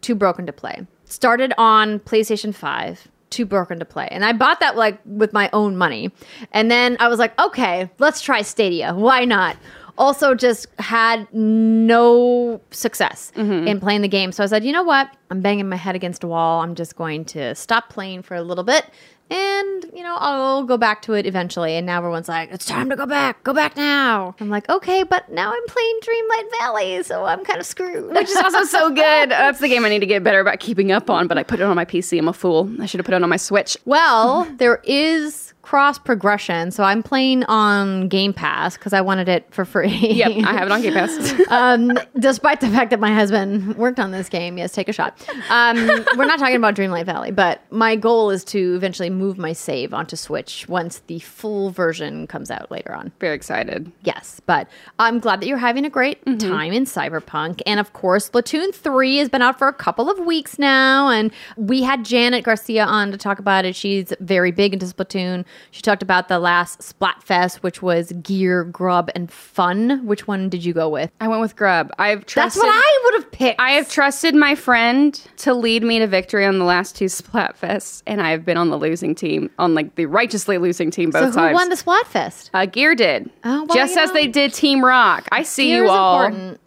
too broken to play. Started on PlayStation 5, too broken to play. And I bought that like with my own money. And then I was like, okay, let's try Stadia. Why not? Also just had no success in playing the game. So I said, you know what? I'm banging my head against a wall. I'm just going to stop playing for a little bit. And, you know, I'll go back to it eventually. And now everyone's like, it's time to go back. Go back now. I'm like, okay, but now I'm playing Dreamlight Valley, so I'm kind of screwed. Which is also so good. That's the game I need to get better about keeping up on, but I put it on my PC. I'm a fool. I should have put it on my Switch. Well, there is cross-progression, so I'm playing on Game Pass because I wanted it for free. Yep, I have it on Game Pass. Despite the fact that my husband worked on this game. Yes, take a shot. We're not talking about Dreamlight Valley, but my goal is to eventually move my save onto Switch once the full version comes out later on. Very excited. Yes, but I'm glad that you're having a great time in Cyberpunk. And of course, Splatoon 3 has been out for a couple of weeks now, and we had Janet Garcia on to talk about it. She's very big into Splatoon. She talked about the last Splatfest, which was gear, grub, and fun. Which one did you go with? I went with grub. That's what I would have picked. I have trusted my friend to lead me to victory on the last two Splatfests, and I have been on the losing team, on like the righteously losing team both times. So who won the Splatfest? Gear did. Oh, well, just as they did Team Rock. I see Gear's you all. Important.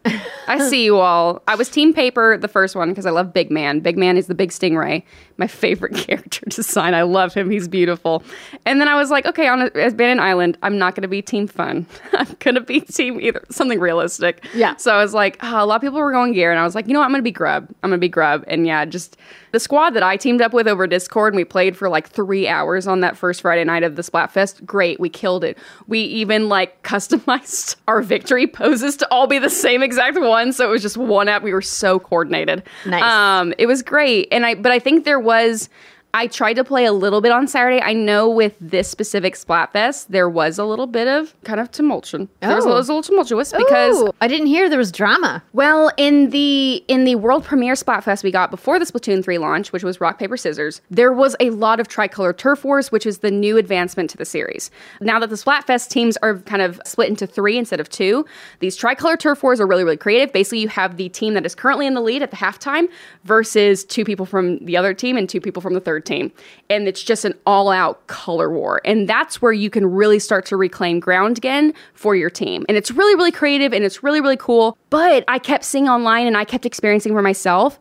I see you all. I was Team Paper, the first one, because I love Big Man. Big Man is the big stingray. My favorite character design. I love him. He's beautiful. And then I was like, okay, on Abandoned Island, I'm not going to be Team Fun. I'm going to be Team either something realistic. Yeah. So I was like, a lot of people were going Gear. And I was like, you know what? I'm going to be Grub. I'm going to be Grub. And yeah, just the squad that I teamed up with over Discord, and we played for like 3 hours on that first Friday night of the Splatfest. Great. We killed it. We even like customized our victory poses to all be the same exact one. So it was just one app. We were so coordinated. Nice. It was great. And I think there was, I tried to play a little bit on Saturday. I know with this specific Splatfest, there was a little bit of kind of tumultuation. Oh. There was a little tumultuous because... Ooh, I didn't hear there was drama. Well, in the world premiere Splatfest we got before the Splatoon 3 launch, which was Rock, Paper, Scissors, there was a lot of Tricolor Turf Wars, which is the new advancement to the series. Now that the Splatfest teams are kind of split into 3 instead of 2, these Tricolor Turf Wars are really, really creative. Basically, you have the team that is currently in the lead at the halftime versus 2 people from the other team and 2 people from the third team, and it's just an all-out color war, and that's where you can really start to reclaim ground again for your team, and it's really, really creative, and it's really, really cool. But I kept seeing online, and I kept experiencing for myself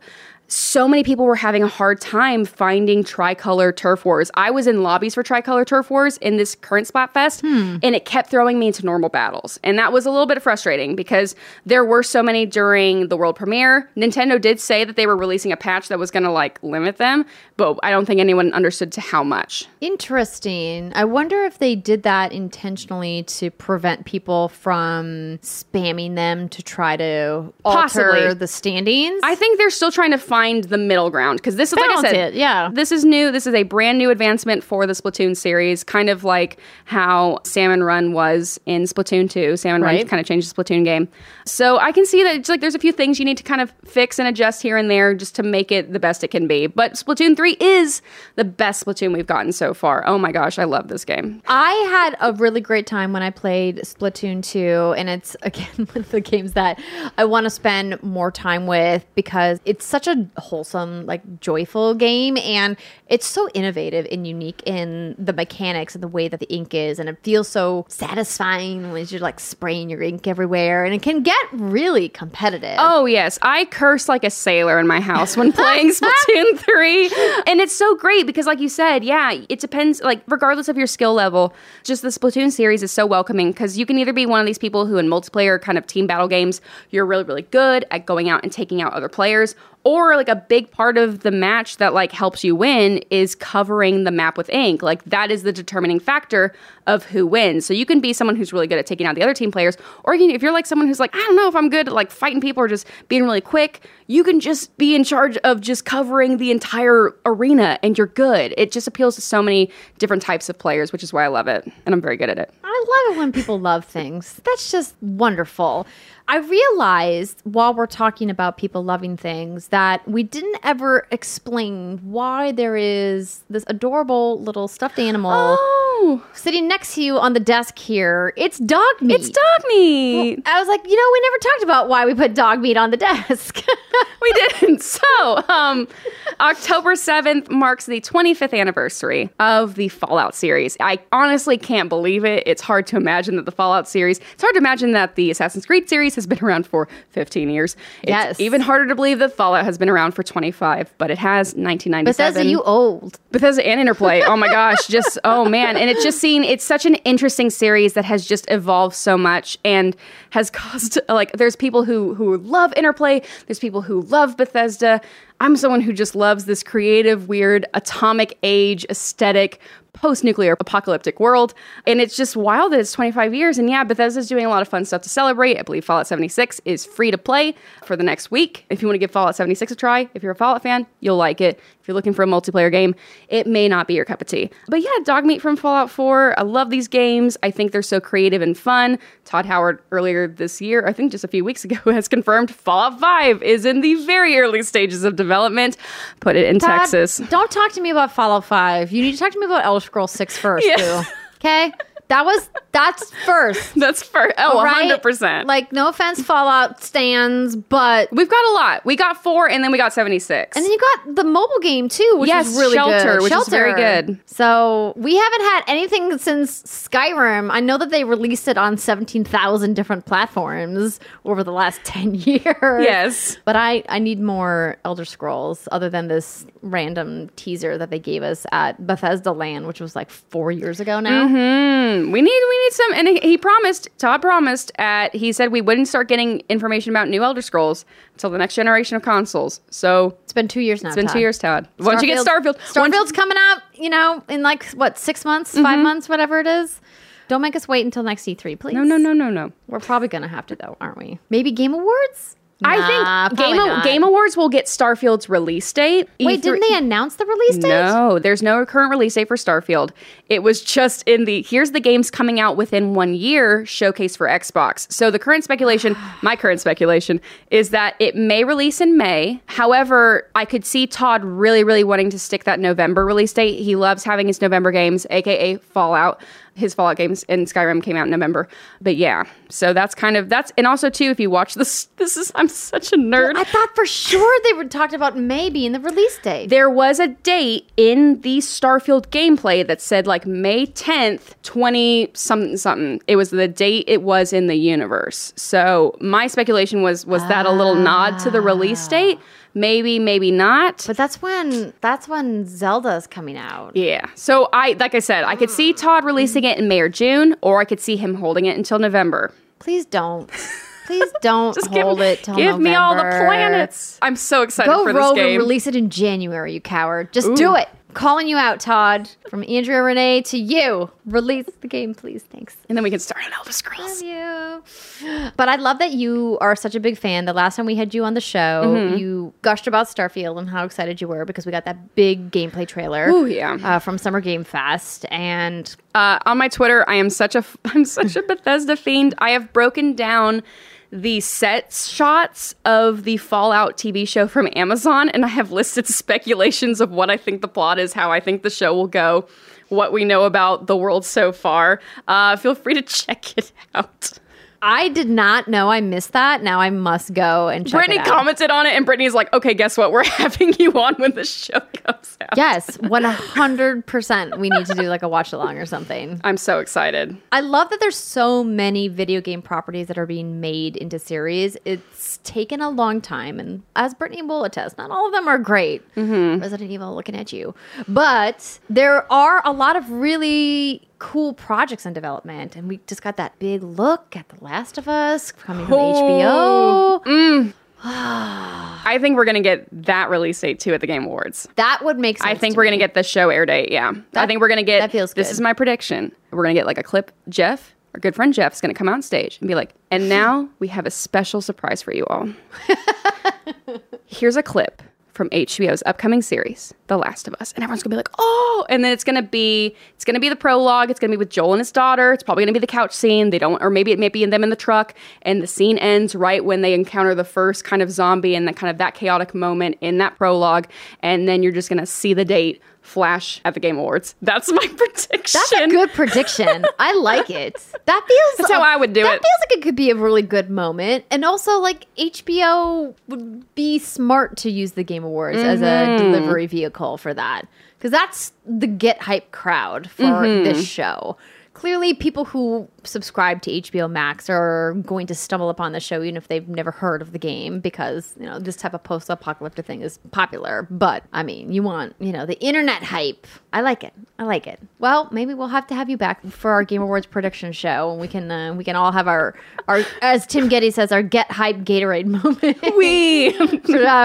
so many people were having a hard time finding Tricolor Turf Wars. I was in lobbies for Tricolor Turf Wars in this current Splatfest, and it kept throwing me into normal battles. And that was a little bit frustrating because there were so many during the world premiere. Nintendo did say that they were releasing a patch that was going to, like, limit them, but I don't think anyone understood to how much. Interesting. I wonder if they did that intentionally to prevent people from spamming them to try to alter the standings. I think they're still trying to find the middle ground, because this is, like I said, this is new. This is a brand new advancement for the Splatoon series, kind of like how Salmon Run was in Splatoon 2. Salmon Run kind of changed the Splatoon game. So I can see that it's like there's a few things you need to kind of fix and adjust here and there just to make it the best it can be. But Splatoon 3 is the best Splatoon we've gotten so far. Oh my gosh, I love this game. I had a really great time when I played Splatoon 2, and it's, again, one of the games that I want to spend more time with because it's such a wholesome, like, joyful game, and it's so innovative and unique in the mechanics and the way that the ink is, and it feels so satisfying when you're, like, spraying your ink everywhere, and it can get really competitive. Oh yes, I curse like a sailor in my house when playing Splatoon 3, and it's so great because, like you said, yeah, it depends, like, regardless of your skill level, just the Splatoon series is so welcoming because you can either be one of these people who in multiplayer kind of team battle games, you're really, really good at going out and taking out other players, or, like, a big part of the match that, like, helps you win is covering the map with ink. Like, that is the determining factor of who wins. So you can be someone who's really good at taking out the other team players, or you can, if you're, like, someone who's like, I don't know if I'm good at, like, fighting people or just being really quick, you can just be in charge of just covering the entire arena and you're good. It just appeals to so many different types of players, which is why I love it. And I'm very good at it. I love it when people love things. That's just wonderful. I realized while we're talking about people loving things that we didn't ever explain why there is this adorable little stuffed animal sitting next to you on the desk here. It's dog meat. It's dog meat. Well, I was like, you know, we never talked about why we put dog meat on the desk. We didn't. So October 7th marks the 25th anniversary of the Fallout series. I honestly can't believe it. It's hard to imagine that the Fallout series, it's hard to imagine that the Assassin's Creed series has been around for 15 years. It's even harder to believe that Fallout has been around for 25, but it has. 1997. Bethesda, you old. Bethesda and Interplay. Oh my gosh. Just, oh man. And it's such an interesting series that has just evolved so much and has caused, like, there's people who love Interplay. There's people who love Bethesda. I'm someone who just loves this creative, weird, atomic age aesthetic, post-nuclear apocalyptic world. And it's just wild that it's 25 years. And yeah, Bethesda's doing a lot of fun stuff to celebrate. I believe Fallout 76 is free to play for the next week. If you want to give Fallout 76 a try, if you're a Fallout fan, you'll like it. If you're looking for a multiplayer game, it may not be your cup of tea. But yeah, dog meat from Fallout 4. I love these games. I think they're so creative and fun. Todd Howard earlier this year, I think just a few weeks ago, has confirmed Fallout 5 is in the very early stages of development. Put it in Todd, Texas. Don't talk to me about Fallout 5. You need to talk to me about Elder Scrolls 6 first, too. Okay? That's first. That's first. Oh, right? 100%. Like, no offense, Fallout stands, but... We've got a lot. We got 4, and then we got 76. And then you got the mobile game, too, which is really good. Which is very good. So, we haven't had anything since Skyrim. I know that they released it on 17,000 different platforms over the last 10 years. Yes. But I need more Elder Scrolls, other than this random teaser that they gave us at Bethesda Land, which was like 4 years ago now. Mm-hmm. We need some, and Todd promised, he said we wouldn't start getting information about new Elder Scrolls until the next generation of consoles. So it's been 2 years now. It's been 2 years, Todd. Once you get Starfield's coming out, you know, in like what, 6 months, 5 months, whatever it is. Don't make us wait until next E3, please. No. We're probably gonna have to though, aren't we? Maybe Game Awards. I think Game Awards will get Starfield's release date. Wait, didn't they announce the release date? No, there's no current release date for Starfield. It was just in the, here's the games coming out within 1 year showcase for Xbox. So the current speculation, my current speculation, is that it may release in May. However, I could see Todd really, really wanting to stick that November release date. He loves having his November games, aka Fallout. his Fallout games, and Skyrim came out in November. But yeah, so that's kind of, that's, and also too, if you watch this, this is, I'm such a nerd. Well, I thought for sure they were talked about maybe in the release date. There was a date in the Starfield gameplay that said like May 10th, 20 something something. It was the date it was in the universe. So my speculation was that a little nod to the release date? Maybe, maybe not. But that's when Zelda's coming out. Yeah. So I could see Todd releasing it in May or June, or I could see him holding it until November. Please don't. Please don't hold it till November. Give me all the planets. I'm so excited for this game. Go rogue and release it in January, you coward. Just do it. Calling you out, Todd. From Andrea Renee to you. Release the game, please. Thanks. And then we can start on Elder Scrolls. Love you. But I love that you are such a big fan. The last time we had you on the show, you gushed about Starfield and how excited you were because we got that big gameplay trailer. Ooh, yeah. From Summer Game Fest. And on my Twitter, I'm such a Bethesda fiend. I have broken down the set shots of the Fallout TV show from Amazon, and I have listed speculations of what I think the plot is, how I think the show will go, what we know about the world so far. Feel free to check it out. I did not know I missed that. Now I must go and check it out. Brittany commented on it, and Brittany's like, okay, guess what? We're having you on when the show comes out. Yes, 100%. We need to do like a watch along or something. I'm so excited. I love that there's so many video game properties that are being made into series. It's taken a long time, and as Brittany will attest, not all of them are great. Mm-hmm. Resident Evil, looking at you. But there are a lot of really cool projects in development, and we just got that big look at The Last of Us coming from HBO. I think we're gonna get that release date too at the Game Awards. That would make sense. I think we're gonna get the show air date. Yeah, I think we're gonna get. That feels good. This is my prediction. We're gonna get like a clip. Jeff, our good friend Jeff, is gonna come on stage and be like, "And now we have a special surprise for you all. Here's a clip from HBO's upcoming series, The Last of Us." And everyone's going to be like, oh! And then it's going to be the prologue. It's going to be with Joel and his daughter. It's probably going to be the couch scene. Or maybe it may be in them in the truck. And the scene ends right when they encounter the first kind of zombie and that chaotic moment in that prologue. And then you're just going to see the date flash at the Game Awards. That's my prediction. That's a good prediction. I like it. That's how I would do it. That feels like it could be a really good moment. And also, like, HBO would be smart to use the Game Awards as a delivery vehicle for that. Because that's the get hype crowd for this show. Clearly, people who subscribe to HBO Max are going to stumble upon the show even if they've never heard of the game because, you know, this type of post-apocalyptic thing is popular. But, I mean, you want, you know, the internet hype. I like it. Well, maybe we'll have to have you back for our Game Awards prediction show and we can all have our as Tim Getty says, our get hype Gatorade moment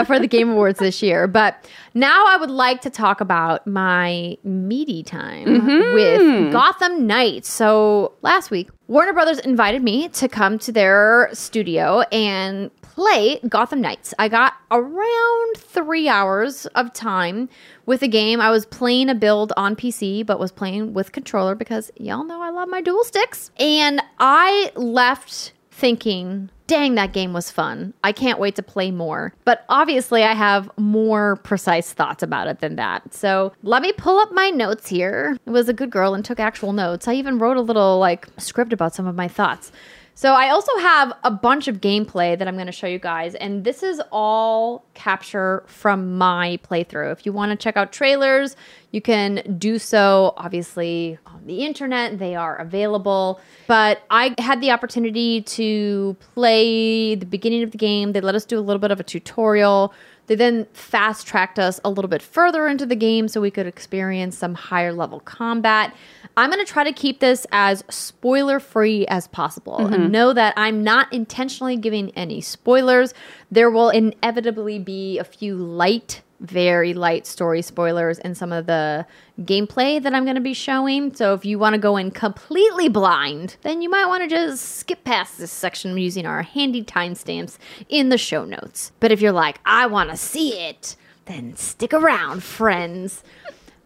for the Game Awards this year. But now I would like to talk about my meaty time with Gotham Knights. So last week, Warner Brothers invited me to come to their studio and play Gotham Knights. I got around 3 hours of time with the game. I was playing a build on PC, but was playing with controller because y'all know I love my dual sticks. And I left thinking, dang, that game was fun. I can't wait to play more. But obviously, I have more precise thoughts about it than that. So let me pull up my notes here. I was a good girl and took actual notes. I even wrote a little script about some of my thoughts. So I also have a bunch of gameplay that I'm going to show you guys. And this is all capture from my playthrough. If you want to check out trailers, you can do so, obviously, on the internet. They are available. But I had the opportunity to play the beginning of the game. They let us do a little bit of a tutorial. They then fast-tracked us a little bit further into the game so we could experience some higher-level combat. I'm going to try to keep this as spoiler-free as possible. And know that I'm not intentionally giving any spoilers. There will inevitably be a few very light story spoilers in some of the gameplay that I'm going to be showing. So if you want to go in completely blind, then you might want to just skip past this section using our handy timestamps in the show notes. But if you're like, I want to see it, then stick around, friends.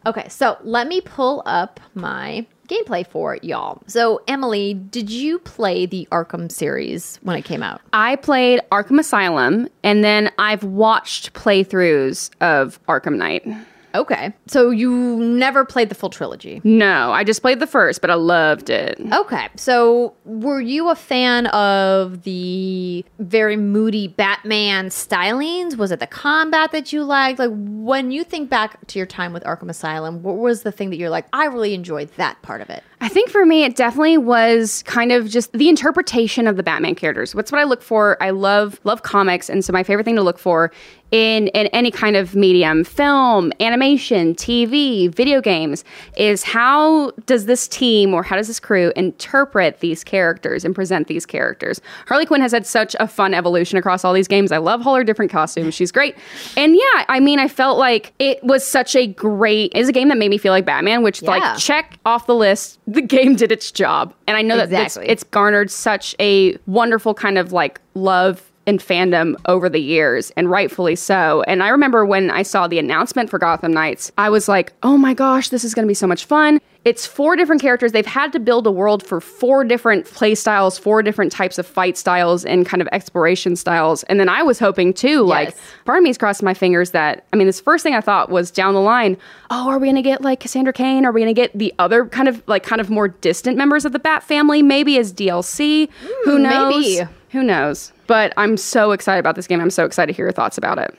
Okay, so let me pull up my gameplay for y'all. So, Emily, did you play the Arkham series when it came out? I played Arkham Asylum, and then I've watched playthroughs of Arkham Knight. Okay. So you never played the full trilogy? No, I just played the first, but I loved it. Okay. So were you a fan of the very moody Batman stylings? Was it the combat that you liked? Like, when you think back to your time with Arkham Asylum, what was the thing that you're like, I really enjoyed that part of it? I think for me, it definitely was kind of just the interpretation of the Batman characters. What's what I look for. I love comics, and so my favorite thing to look for in any kind of medium, film, animation, TV, video games, is how does this team or how does this crew interpret these characters and present these characters? Harley Quinn has had such a fun evolution across all these games. I love all her different costumes. She's great. And yeah, I mean, I felt like it was such a great, it's a game that made me feel like Batman, which like, check off the list. The game did its job. And I know that it's garnered such a wonderful kind of like love and fandom over the years, and rightfully so. And I remember when I saw the announcement for Gotham Knights, I was like, oh my gosh, this is going to be so much fun. It's 4 different characters. They've had to build a world for 4 different play styles, 4 different types of fight styles and kind of exploration styles. And then I was hoping too, like, part of me is crossing my fingers that, I mean, this first thing I thought was down the line, oh, are we going to get like Cassandra Cain? Are we going to get the other kind of more distant members of the Bat family? Maybe as DLC? Who knows? Maybe. Who knows? But I'm so excited about this game. I'm so excited to hear your thoughts about it.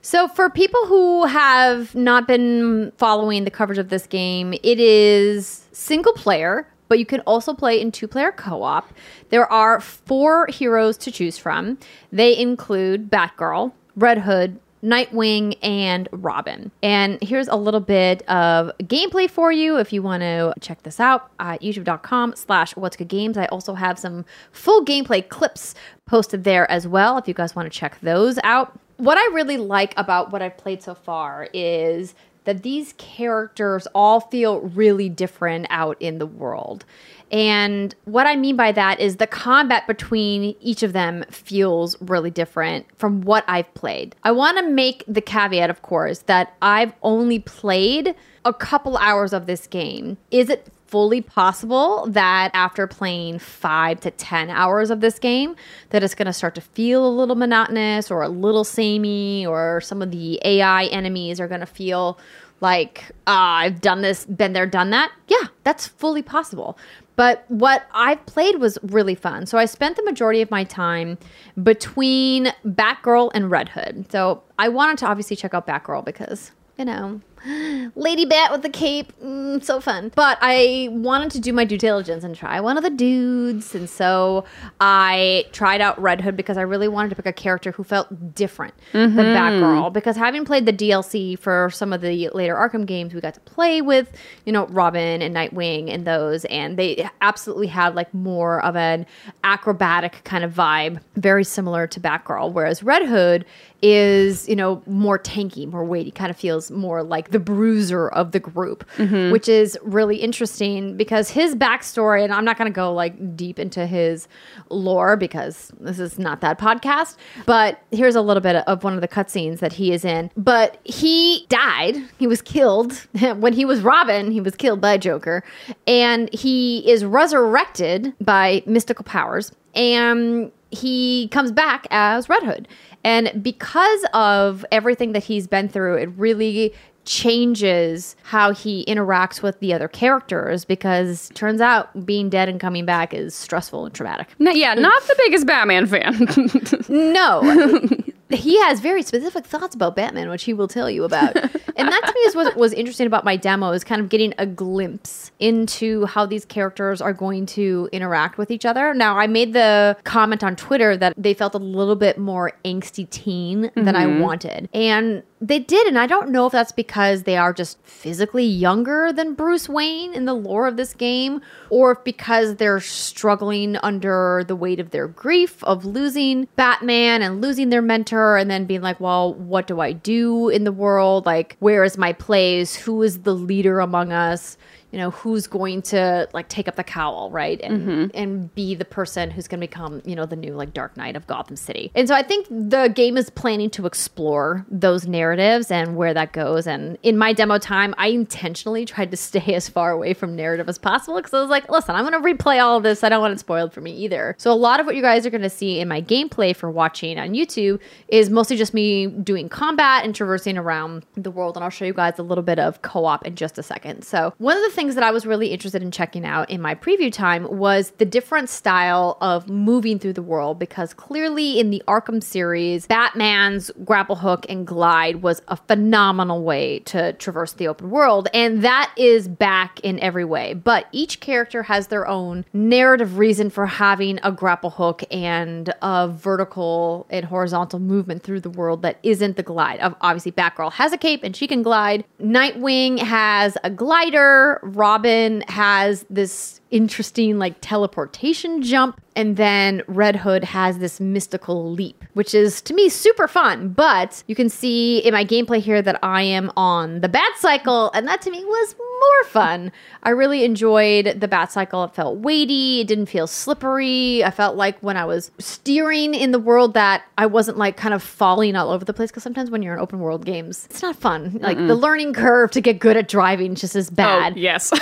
So for people who have not been following the coverage of this game, it is single player, but you can also play in 2-player co-op. There are 4 heroes to choose from. They include Batgirl, Red Hood, Nightwing, and Robin. And here's a little bit of gameplay for you if you want to check this out at youtube.com/whatsgoodgames. I also have some full gameplay clips posted there as well if you guys want to check those out. What I really like about what I've played so far is that these characters all feel really different out in the world. And what I mean by that is the combat between each of them feels really different from what I've played. I want to make the caveat, of course, that I've only played a couple hours of this game. Is it fully possible that after playing 5 to 10 hours of this game, that it's going to start to feel a little monotonous or a little samey, or some of the AI enemies are going to feel like, I've done this, been there, done that? Yeah, that's fully possible. But what I've played was really fun. So I spent the majority of my time between Batgirl and Red Hood. So I wanted to obviously check out Batgirl because, you know, Lady Bat with the cape, so fun. But I wanted to do my due diligence and try one of the dudes. And so I tried out Red Hood because I really wanted to pick a character who felt different than Batgirl. Because having played the DLC for some of the later Arkham games, we got to play with, you know, Robin and Nightwing and those. And they absolutely had like more of an acrobatic kind of vibe, very similar to Batgirl. Whereas Red Hood is, you know, more tanky, more weighty, kind of feels more like the bruiser of the group, which is really interesting because his backstory, and I'm not going to go like deep into his lore because this is not that podcast, but here's a little bit of one of the cutscenes that he is in. But he died. He was killed. When he was Robin, he was killed by Joker. And he is resurrected by mystical powers. And he comes back as Red Hood. And because of everything that he's been through, it really changes how he interacts with the other characters, because turns out being dead and coming back is stressful and traumatic. No, yeah, not the biggest Batman fan. No. He has very specific thoughts about Batman, which he will tell you about. And that to me is what was interesting about my demo, is kind of getting a glimpse into how these characters are going to interact with each other. Now, I made the comment on Twitter that they felt a little bit more angsty teen than I wanted. And they did, and I don't know if that's because they are just physically younger than Bruce Wayne in the lore of this game, or if because they're struggling under the weight of their grief of losing Batman and losing their mentor, and then being like, well, what do I do in the world? Like, where is my place? Who is the leader among us? you know, who's going to like take up the cowl, right? And and be the person who's going to become, you know, the new like Dark Knight of Gotham City. And so I think the game is planning to explore those narratives and where that goes. And in my demo time, I intentionally tried to stay as far away from narrative as possible because I was like, listen, I'm going to replay all of this. I don't want it spoiled for me either. So a lot of what you guys are going to see in my gameplay for watching on YouTube is mostly just me doing combat and traversing around the world. And I'll show you guys a little bit of co-op in just a second. So one of the things that I was really interested in checking out in my preview time was the different style of moving through the world, because clearly in the Arkham series, Batman's grapple hook and glide was a phenomenal way to traverse the open world, and that is back in every way. But each character has their own narrative reason for having a grapple hook and a vertical and horizontal movement through the world that isn't the glide. Obviously, Batgirl has a cape and she can glide. Nightwing has a glider. Robin has this interesting like teleportation jump, and then Red Hood has this mystical leap, which is to me super fun. But you can see in my gameplay here that I am on the Batcycle, and that to me was more fun. I really enjoyed the Batcycle. It felt weighty, it didn't feel slippery. I felt like when I was steering in the world that I wasn't like kind of falling all over the place, because sometimes when you're in open world games, it's not fun. Like the learning curve to get good at driving is just as bad. Oh, yes.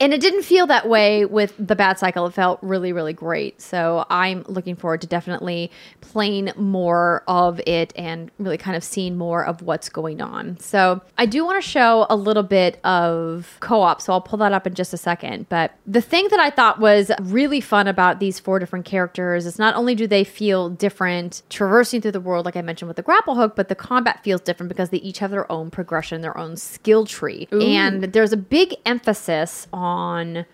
And it didn't feel that way with the Batcycle. It felt really, really great. So I'm looking forward to definitely playing more of it and really kind of seeing more of what's going on. So I do want to show a little bit of co-op, so I'll pull that up in just a second. But the thing that I thought was really fun about these four different characters is not only do they feel different traversing through the world, like I mentioned with the grapple hook, but the combat feels different because they each have their own progression, their own skill tree. Ooh. And there's a big emphasis on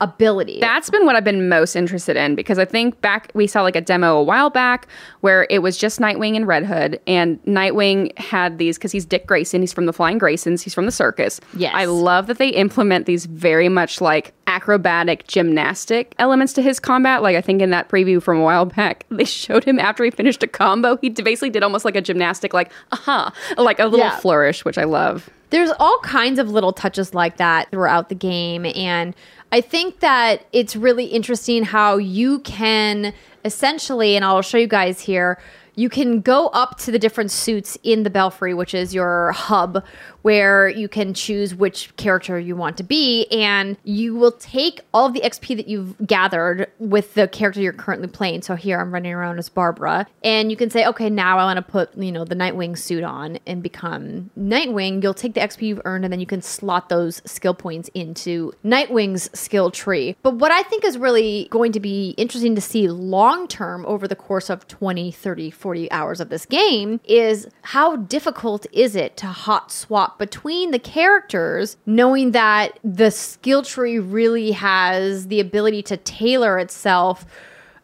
ability. That's been what I've been most interested in, because I think back we saw like a demo a while back where it was just Nightwing and Red Hood, and Nightwing had these because he's Dick Grayson, he's from the Flying Graysons, he's from the circus. Yes. I love that they implement these very much like acrobatic gymnastic elements to his combat. Like I think in that preview from a while back, they showed him after he finished a combo, he basically did almost like a gymnastic like like a little flourish, which I love. There's all kinds of little touches like that throughout the game, and I think that it's really interesting how you can essentially, and I'll show you guys here, you can go up to the different suits in the Belfry, which is your hub, where you can choose which character you want to be, and you will take all of the XP that you've gathered with the character you're currently playing. So here I'm running around as Barbara, and you can say, okay, now I want to put, you know, the Nightwing suit on and become Nightwing. You'll take the XP you've earned, and then you can slot those skill points into Nightwing's skill tree. But what I think is really going to be interesting to see long term over the course of 20, 30, 40 hours of this game is how difficult is it to hot swap between the characters, knowing that the skill tree really has the ability to tailor itself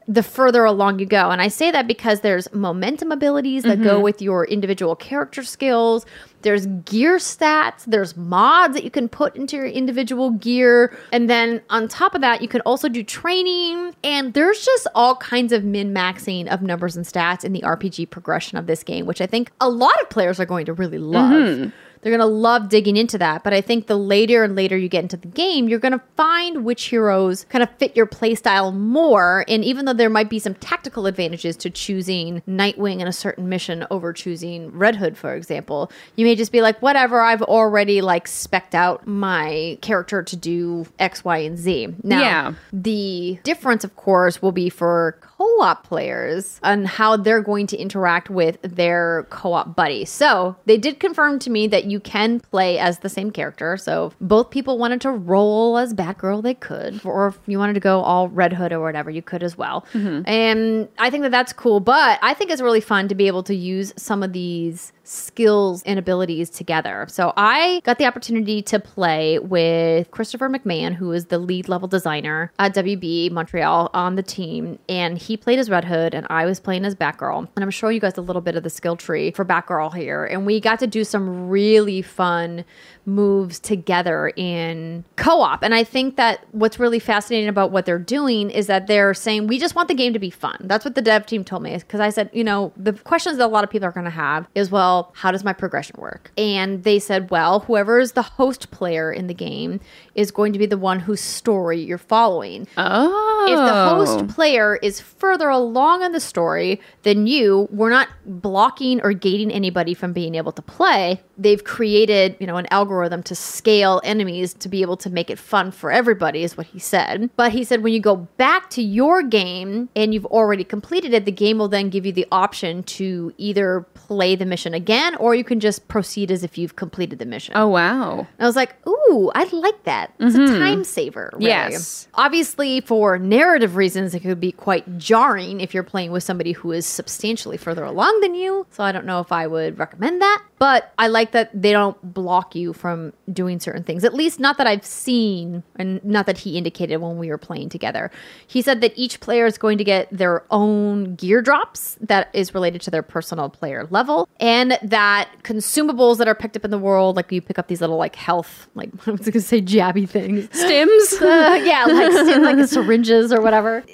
the further along you go. And I say that because there's momentum abilities that go with your individual character skills. There's gear stats, there's mods that you can put into your individual gear. And then on top of that, you can also do training. And there's just all kinds of min-maxing of numbers and stats in the RPG progression of this game, which I think a lot of players are going to really love. They're going to love digging into that. But I think the later and later you get into the game, you're going to find which heroes kind of fit your playstyle more. And even though there might be some tactical advantages to choosing Nightwing in a certain mission over choosing Red Hood, for example, you may just be like, whatever, I've already like spec'd out my character to do X, Y, and Z. Now, the difference, of course, will be for co-op players on how they're going to interact with their co-op buddy. So they did confirm to me that you can play as the same character. So if both people wanted to roll as Batgirl, they could. Or if you wanted to go all Red Hood or whatever, you could as well. And I think that that's cool. But I think it's really fun to be able to use some of these skills and abilities together. So I got the opportunity to play with Christopher McMahon, who is the lead level designer at WB Montreal on the team. And he played as Red Hood and I was playing as Batgirl. And I'm showing you guys a little bit of the skill tree for Batgirl here. And we got to do some really fun moves together in co-op. And I think that what's really fascinating about what they're doing is that they're saying, we just want the game to be fun. That's what the dev team told me. Because I said, you know, the questions that a lot of people are going to have is, well, well, how does my progression work? And they said, well, whoever is the host player in the game is going to be the one whose story you're following. Oh. If the host player is further along in the story than you, we're not blocking or gating anybody from being able to play. They've created, you know, an algorithm to scale enemies to be able to make it fun for everybody, is what he said. But he said when you go back to your game and you've already completed it, the game will then give you the option to either play the mission again, or you can just proceed as if you've completed the mission. Oh, wow. And I was like, ooh, I'd like that. It's a time saver, really. Yes. Obviously, for narrative reasons, it could be quite jarring if you're playing with somebody who is substantially further along than you. So I don't know if I would recommend that. But I like that they don't block you from doing certain things. At least not that I've seen, and not that he indicated when we were playing together. He said that each player is going to get their own gear drops that is related to their personal player level, and that consumables that are picked up in the world, like you pick up these little like health, like I was going to say jabby things. Stims? Yeah, like like syringes or whatever.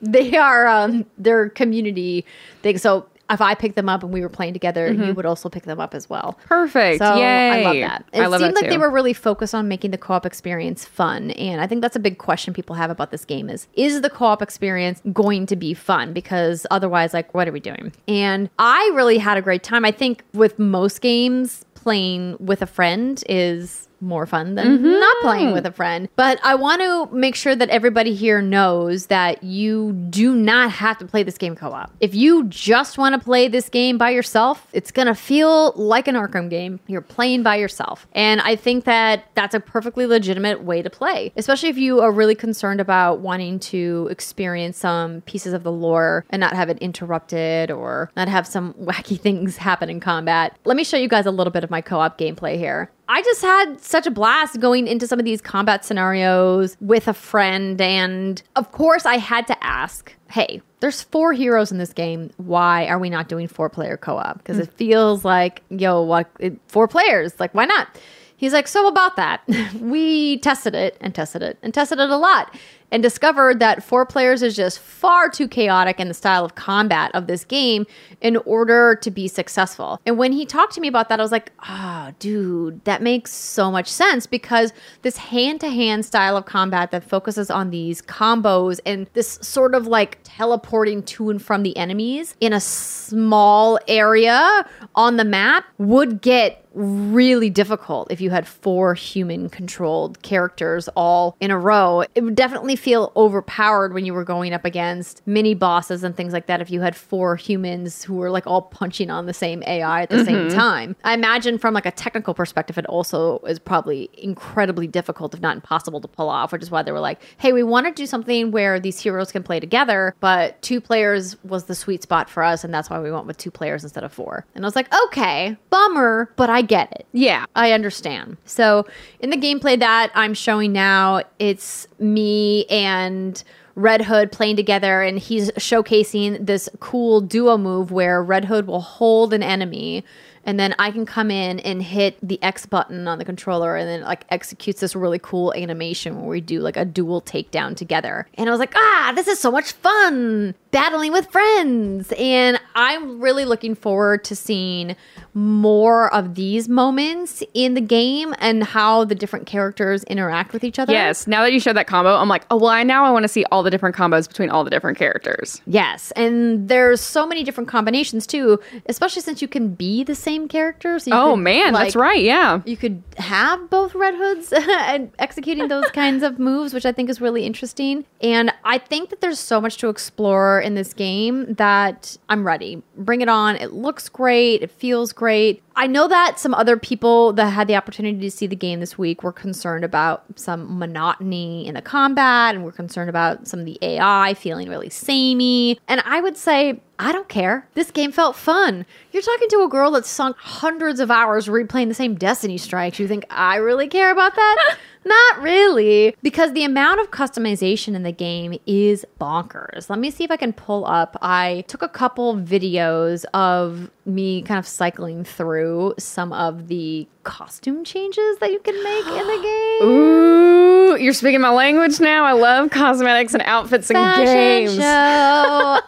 They are their community thing. So if I picked them up and we were playing together, you would also pick them up as well. Perfect. So yay. I love that. It seemed like they were really focused on making the co-op experience fun. And I think that's a big question people have about this game is the co-op experience going to be fun? Because otherwise, like, what are we doing? And I really had a great time. I think with most games, playing with a friend is more fun than not playing with a friend. But I want to make sure that everybody here knows that you do not have to play this game co-op. If you just want to play this game by yourself, it's going to feel like an Arkham game. You're playing by yourself. And I think that that's a perfectly legitimate way to play, especially if you are really concerned about wanting to experience some pieces of the lore and not have it interrupted or not have some wacky things happen in combat. Let me show you guys a little bit of my co-op gameplay here. I just had such a blast going into some of these combat scenarios with a friend. And of course, I had to ask, hey, there's 4 heroes in this game. Why are we not doing 4-player co-op? Because it feels like, yo, what? 4 players. Like, why not? He's like, so about that. We tested it and tested it and tested it a lot and discovered that 4 players is just far too chaotic in the style of combat of this game in order to be successful. And when he talked to me about that, I was like, oh, dude, that makes so much sense, because this hand-to-hand style of combat that focuses on these combos and this sort of like teleporting to and from the enemies in a small area on the map would get really difficult if you had 4 human-controlled characters all in a row. It would definitely feel overpowered when you were going up against mini-bosses and things like that if you had 4 humans who were like all punching on the same AI at the same time. I imagine from like a technical perspective, it also is probably incredibly difficult, if not impossible, to pull off, which is why they were like, hey, we want to do something where these heroes can play together, but 2 players was the sweet spot for us, and that's why we went with 2 players instead of 4. And I was like, okay, bummer, but I get it. Yeah, I understand. So in the gameplay that I'm showing now, it's me and Red Hood playing together, and he's showcasing this cool duo move where Red Hood will hold an enemy, and then I can come in and hit the X button on the controller, and then it like executes this really cool animation where we do like a dual takedown together. And I was like, ah, this is so much fun battling with friends. And I'm really looking forward to seeing more of these moments in the game and how the different characters interact with each other. Yes. Now that you showed that combo, I'm like, oh, well, I want to see all the different combos between all the different characters. Yes. And there's so many different combinations too, especially since you can be the same character. So that's right. Yeah. You could have both Red Hoods and executing those kinds of moves, which I think is really interesting. And I think that there's so much to explore in this game that I'm ready. Bring it on. It looks great. It feels great. I know that some other people that had the opportunity to see the game this week were concerned about some monotony in the combat, and were concerned about some of the AI feeling really samey. And I would say, I don't care. This game felt fun. You're talking to a girl that sunk hundreds of hours replaying the same Destiny strikes. You think I really care about that? Not really, because the amount of customization in the game is bonkers. Let me see if I can pull up. I took a couple videos of me kind of cycling through some of the costume changes that you can make in the game. Ooh, you're speaking my language now. I love cosmetics and outfits and games. Fashion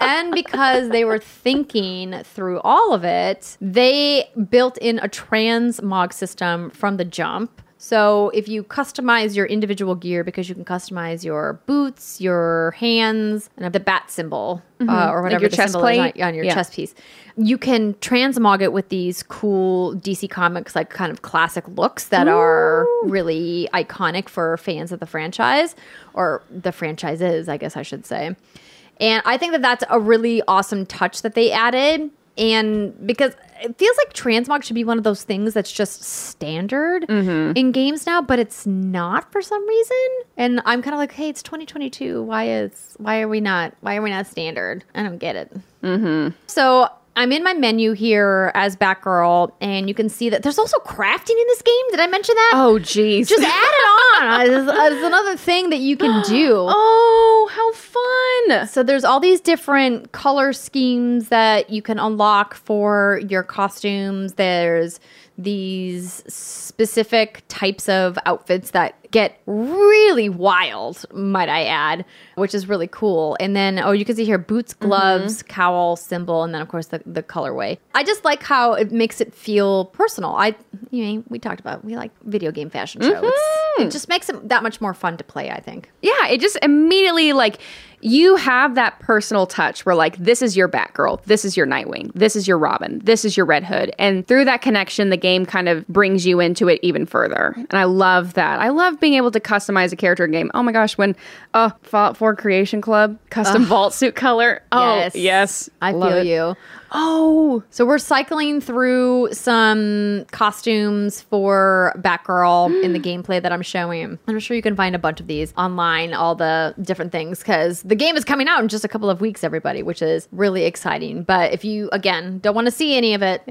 show. And because they were thinking through all of it, they built in a transmog system from the jump. So if you customize your individual gear, because you can customize your boots, your hands, and the bat symbol, or whatever, like your chest plate is on your chest piece, you can transmog it with these cool DC Comics, like kind of classic looks that are really iconic for fans of the franchise, or the franchises, I guess I should say. And I think that that's a really awesome touch that they added. And because it feels like transmog should be one of those things that's just standard in games now, but it's not for some reason. And I'm kind of like, hey, it's 2022. Why are we not standard? I don't get it. So I'm in my menu here as Batgirl, and you can see that there's also crafting in this game. Did I mention that? Oh, jeez. Just add it on. It's another thing that you can do. Oh, how fun. So there's all these different color schemes that you can unlock for your costumes. There's these specific types of outfits that get really wild, might I add, which is really cool. And then, you can see here, boots, gloves, cowl, symbol, and then, of course, the colorway. I just like how it makes it feel personal. We talked about, we like video game fashion shows. It just makes it that much more fun to play, I think. Yeah, it just immediately, you have that personal touch where, this is your Batgirl, this is your Nightwing, this is your Robin, this is your Red Hood. And through that connection, the game kind of brings you into it even further. And I love that. I love being able to customize a character in game. Oh my gosh, when Fallout 4 Creation Club, custom vault suit color. Oh, yes. I feel it. You. Oh, so we're cycling through some costumes for Batgirl in the gameplay that I'm showing. I'm sure you can find a bunch of these online, all the different things, because the game is coming out in just a couple of weeks, everybody, which is really exciting. But if you, again, don't want to see any of it,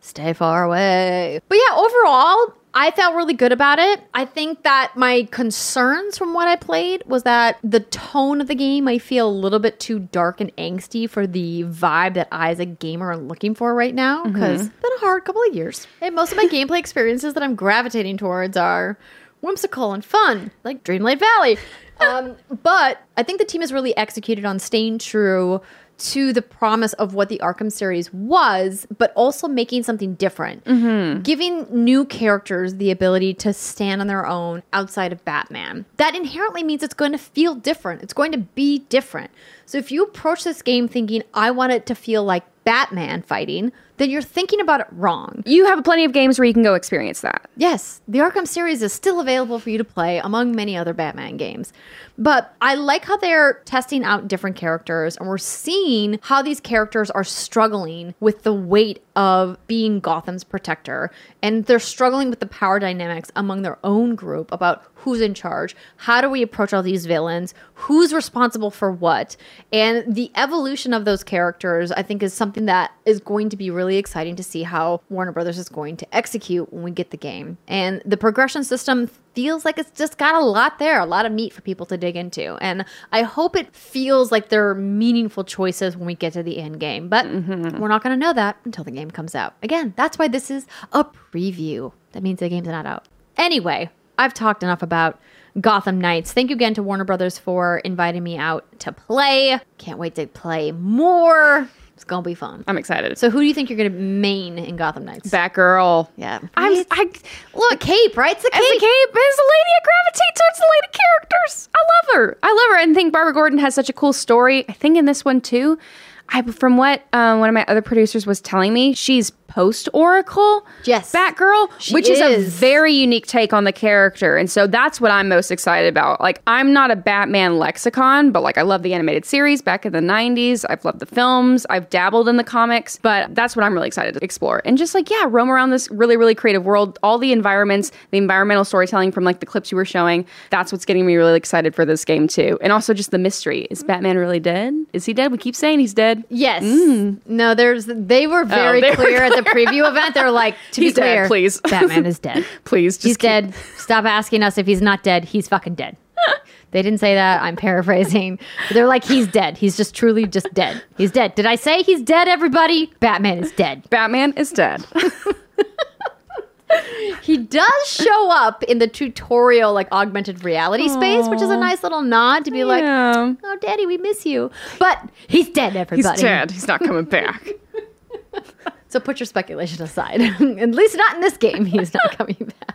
stay far away. But yeah, overall, I felt really good about it. I think that my concerns from what I played was that the tone of the game might feel a little bit too dark and angsty for the vibe that I as a gamer am looking for right now, because it's been a hard couple of years. And most of my gameplay experiences that I'm gravitating towards are whimsical and fun, like Dreamlight Valley. But I think the team has really executed on staying true to the promise of what the Arkham series was, but also making something different. Giving new characters the ability to stand on their own outside of Batman. That inherently means it's going to feel different. It's going to be different. So if you approach this game thinking, I want it to feel like Batman fighting, then you're thinking about it wrong. You have plenty of games where you can go experience that. Yes, the Arkham series is still available for you to play among many other Batman games. But I like how they're testing out different characters, and we're seeing how these characters are struggling with the weight of being Gotham's protector, and they're struggling with the power dynamics among their own group about who's in charge, how do we approach all these villains, who's responsible for what, and the evolution of those characters, I think, is something that is going to be really exciting to see how Warner Brothers is going to execute when we get the game. And the progression system feels like it's just got a lot there, a lot of meat for people to dig into. And I hope it feels like there are meaningful choices when we get to the end game. But we're not going to know that until the game comes out. Again, that's why this is a preview. That means the game's not out. Anyway, I've talked enough about Gotham Knights. Thank you again to Warner Brothers for inviting me out to play. Can't wait to play more. It's going to be fun. I'm excited. So who do you think you're going to main in Gotham Knights? Batgirl. Yeah. Look, the cape, right? It's the cape. It's the cape. It's the lady. I gravitate towards the lady characters. I love her. And I think Barbara Gordon has such a cool story. I think in this one, too. From what one of my other producers was telling me, she's post-Oracle Batgirl, which is a very unique take on the character. And so that's what I'm most excited about. I'm not a Batman lexicon, but I love the animated series back in the 90s. I've loved the films. I've dabbled in the comics. But that's what I'm really excited to explore. And just roam around this really, really creative world. All the environments, the environmental storytelling from the clips you were showing. That's what's getting me really excited for this game too. And also just the mystery. Is Batman really dead? Is he dead? We keep saying he's dead. Yes. No, they were very clear at the preview event, they're like, to be clear, dead, please. Batman is dead. Please, just he's dead. Stop asking us if he's not dead. He's fucking dead. They didn't say that. I'm paraphrasing. But they're like, he's dead. He's just truly just dead. He's dead. Did I say he's dead, everybody? Batman is dead. Batman is dead. He does show up in the tutorial, like, augmented reality space, which is a nice little nod to be like, oh, Daddy, we miss you. But he's dead, everybody. He's dead. He's not coming back. So put your speculation aside. At least not in this game. He's not coming back.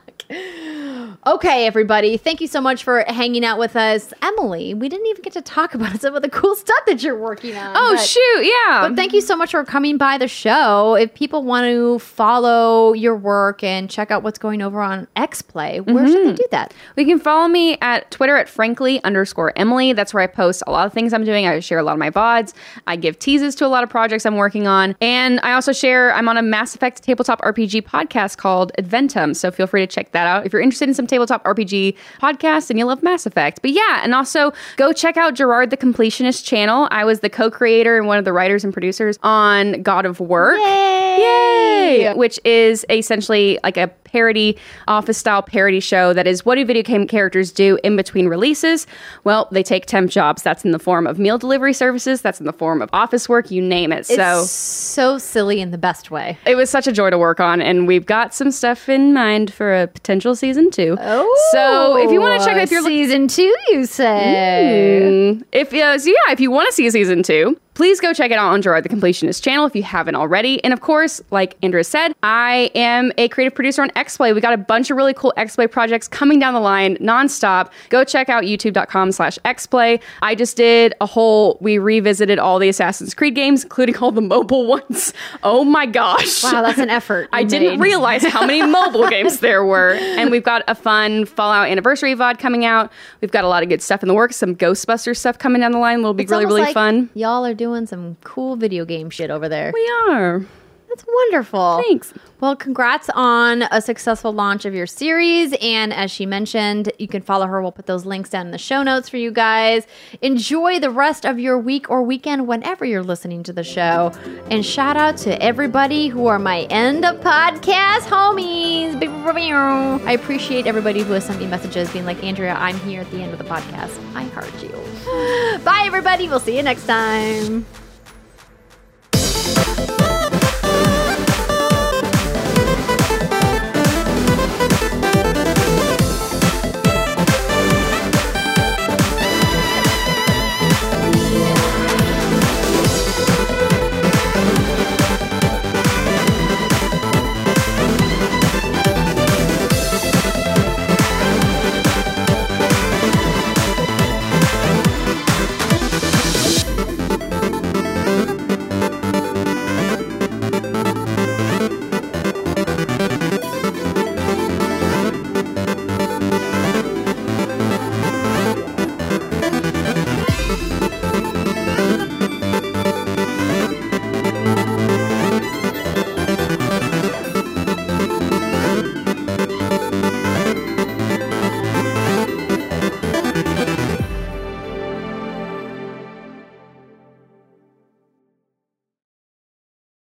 Okay, everybody. Thank you so much for hanging out with us. Emily, we didn't even get to talk about some of the cool stuff that you're working on. Oh, shoot. Yeah. But thank you so much for coming by the show. If people want to follow your work and check out what's going over on XPlay, where should they do that? You can follow me at Twitter at frankly_Emily. That's where I post a lot of things I'm doing. I share a lot of my VODs. I give teases to a lot of projects I'm working on. And I also share, I'm on a Mass Effect tabletop RPG podcast called Adventum. So feel free to check that out if you're interested in some tabletop RPG podcasts and you love Mass Effect. But yeah, and also go check out Gerard the Completionist channel. I was the co-creator and one of the writers and producers on God of Work. Yay! Which is essentially like a parody, office-style parody show that is, what do video game characters do in between releases? Well, they take temp jobs. That's in the form of meal delivery services. That's in the form of office work. You name it. It's so silly in the best way. It was such a joy to work on, and we've got some stuff in mind for a potential season 2. Oh, so if you want to check out your season 2, you say? If you want to see a season 2. Please go check it out on Gerard the Completionist channel if you haven't already. And of course, like Andrea said, I am a creative producer on XPlay. We got a bunch of really cool XPlay projects coming down the line nonstop. Go check out youtube.com/XPlay. I just did we revisited all the Assassin's Creed games, including all the mobile ones. Oh my gosh. Wow, that's an effort. I didn't realize how many mobile games there were. And we've got a fun Fallout anniversary VOD coming out. We've got a lot of good stuff in the works, some Ghostbusters stuff coming down the line. It'll be really, really fun. Y'all are doing some cool video game shit over there. We are. That's wonderful. Thanks. Well, congrats on a successful launch of your series. And as she mentioned, you can follow her. We'll put those links down in the show notes for you guys. Enjoy the rest of your week or weekend whenever you're listening to the show. And shout out to everybody who are my end of podcast homies. I appreciate everybody who has sent me messages being like, Andrea, I'm here at the end of the podcast. I heard you. Bye, everybody. We'll see you next time.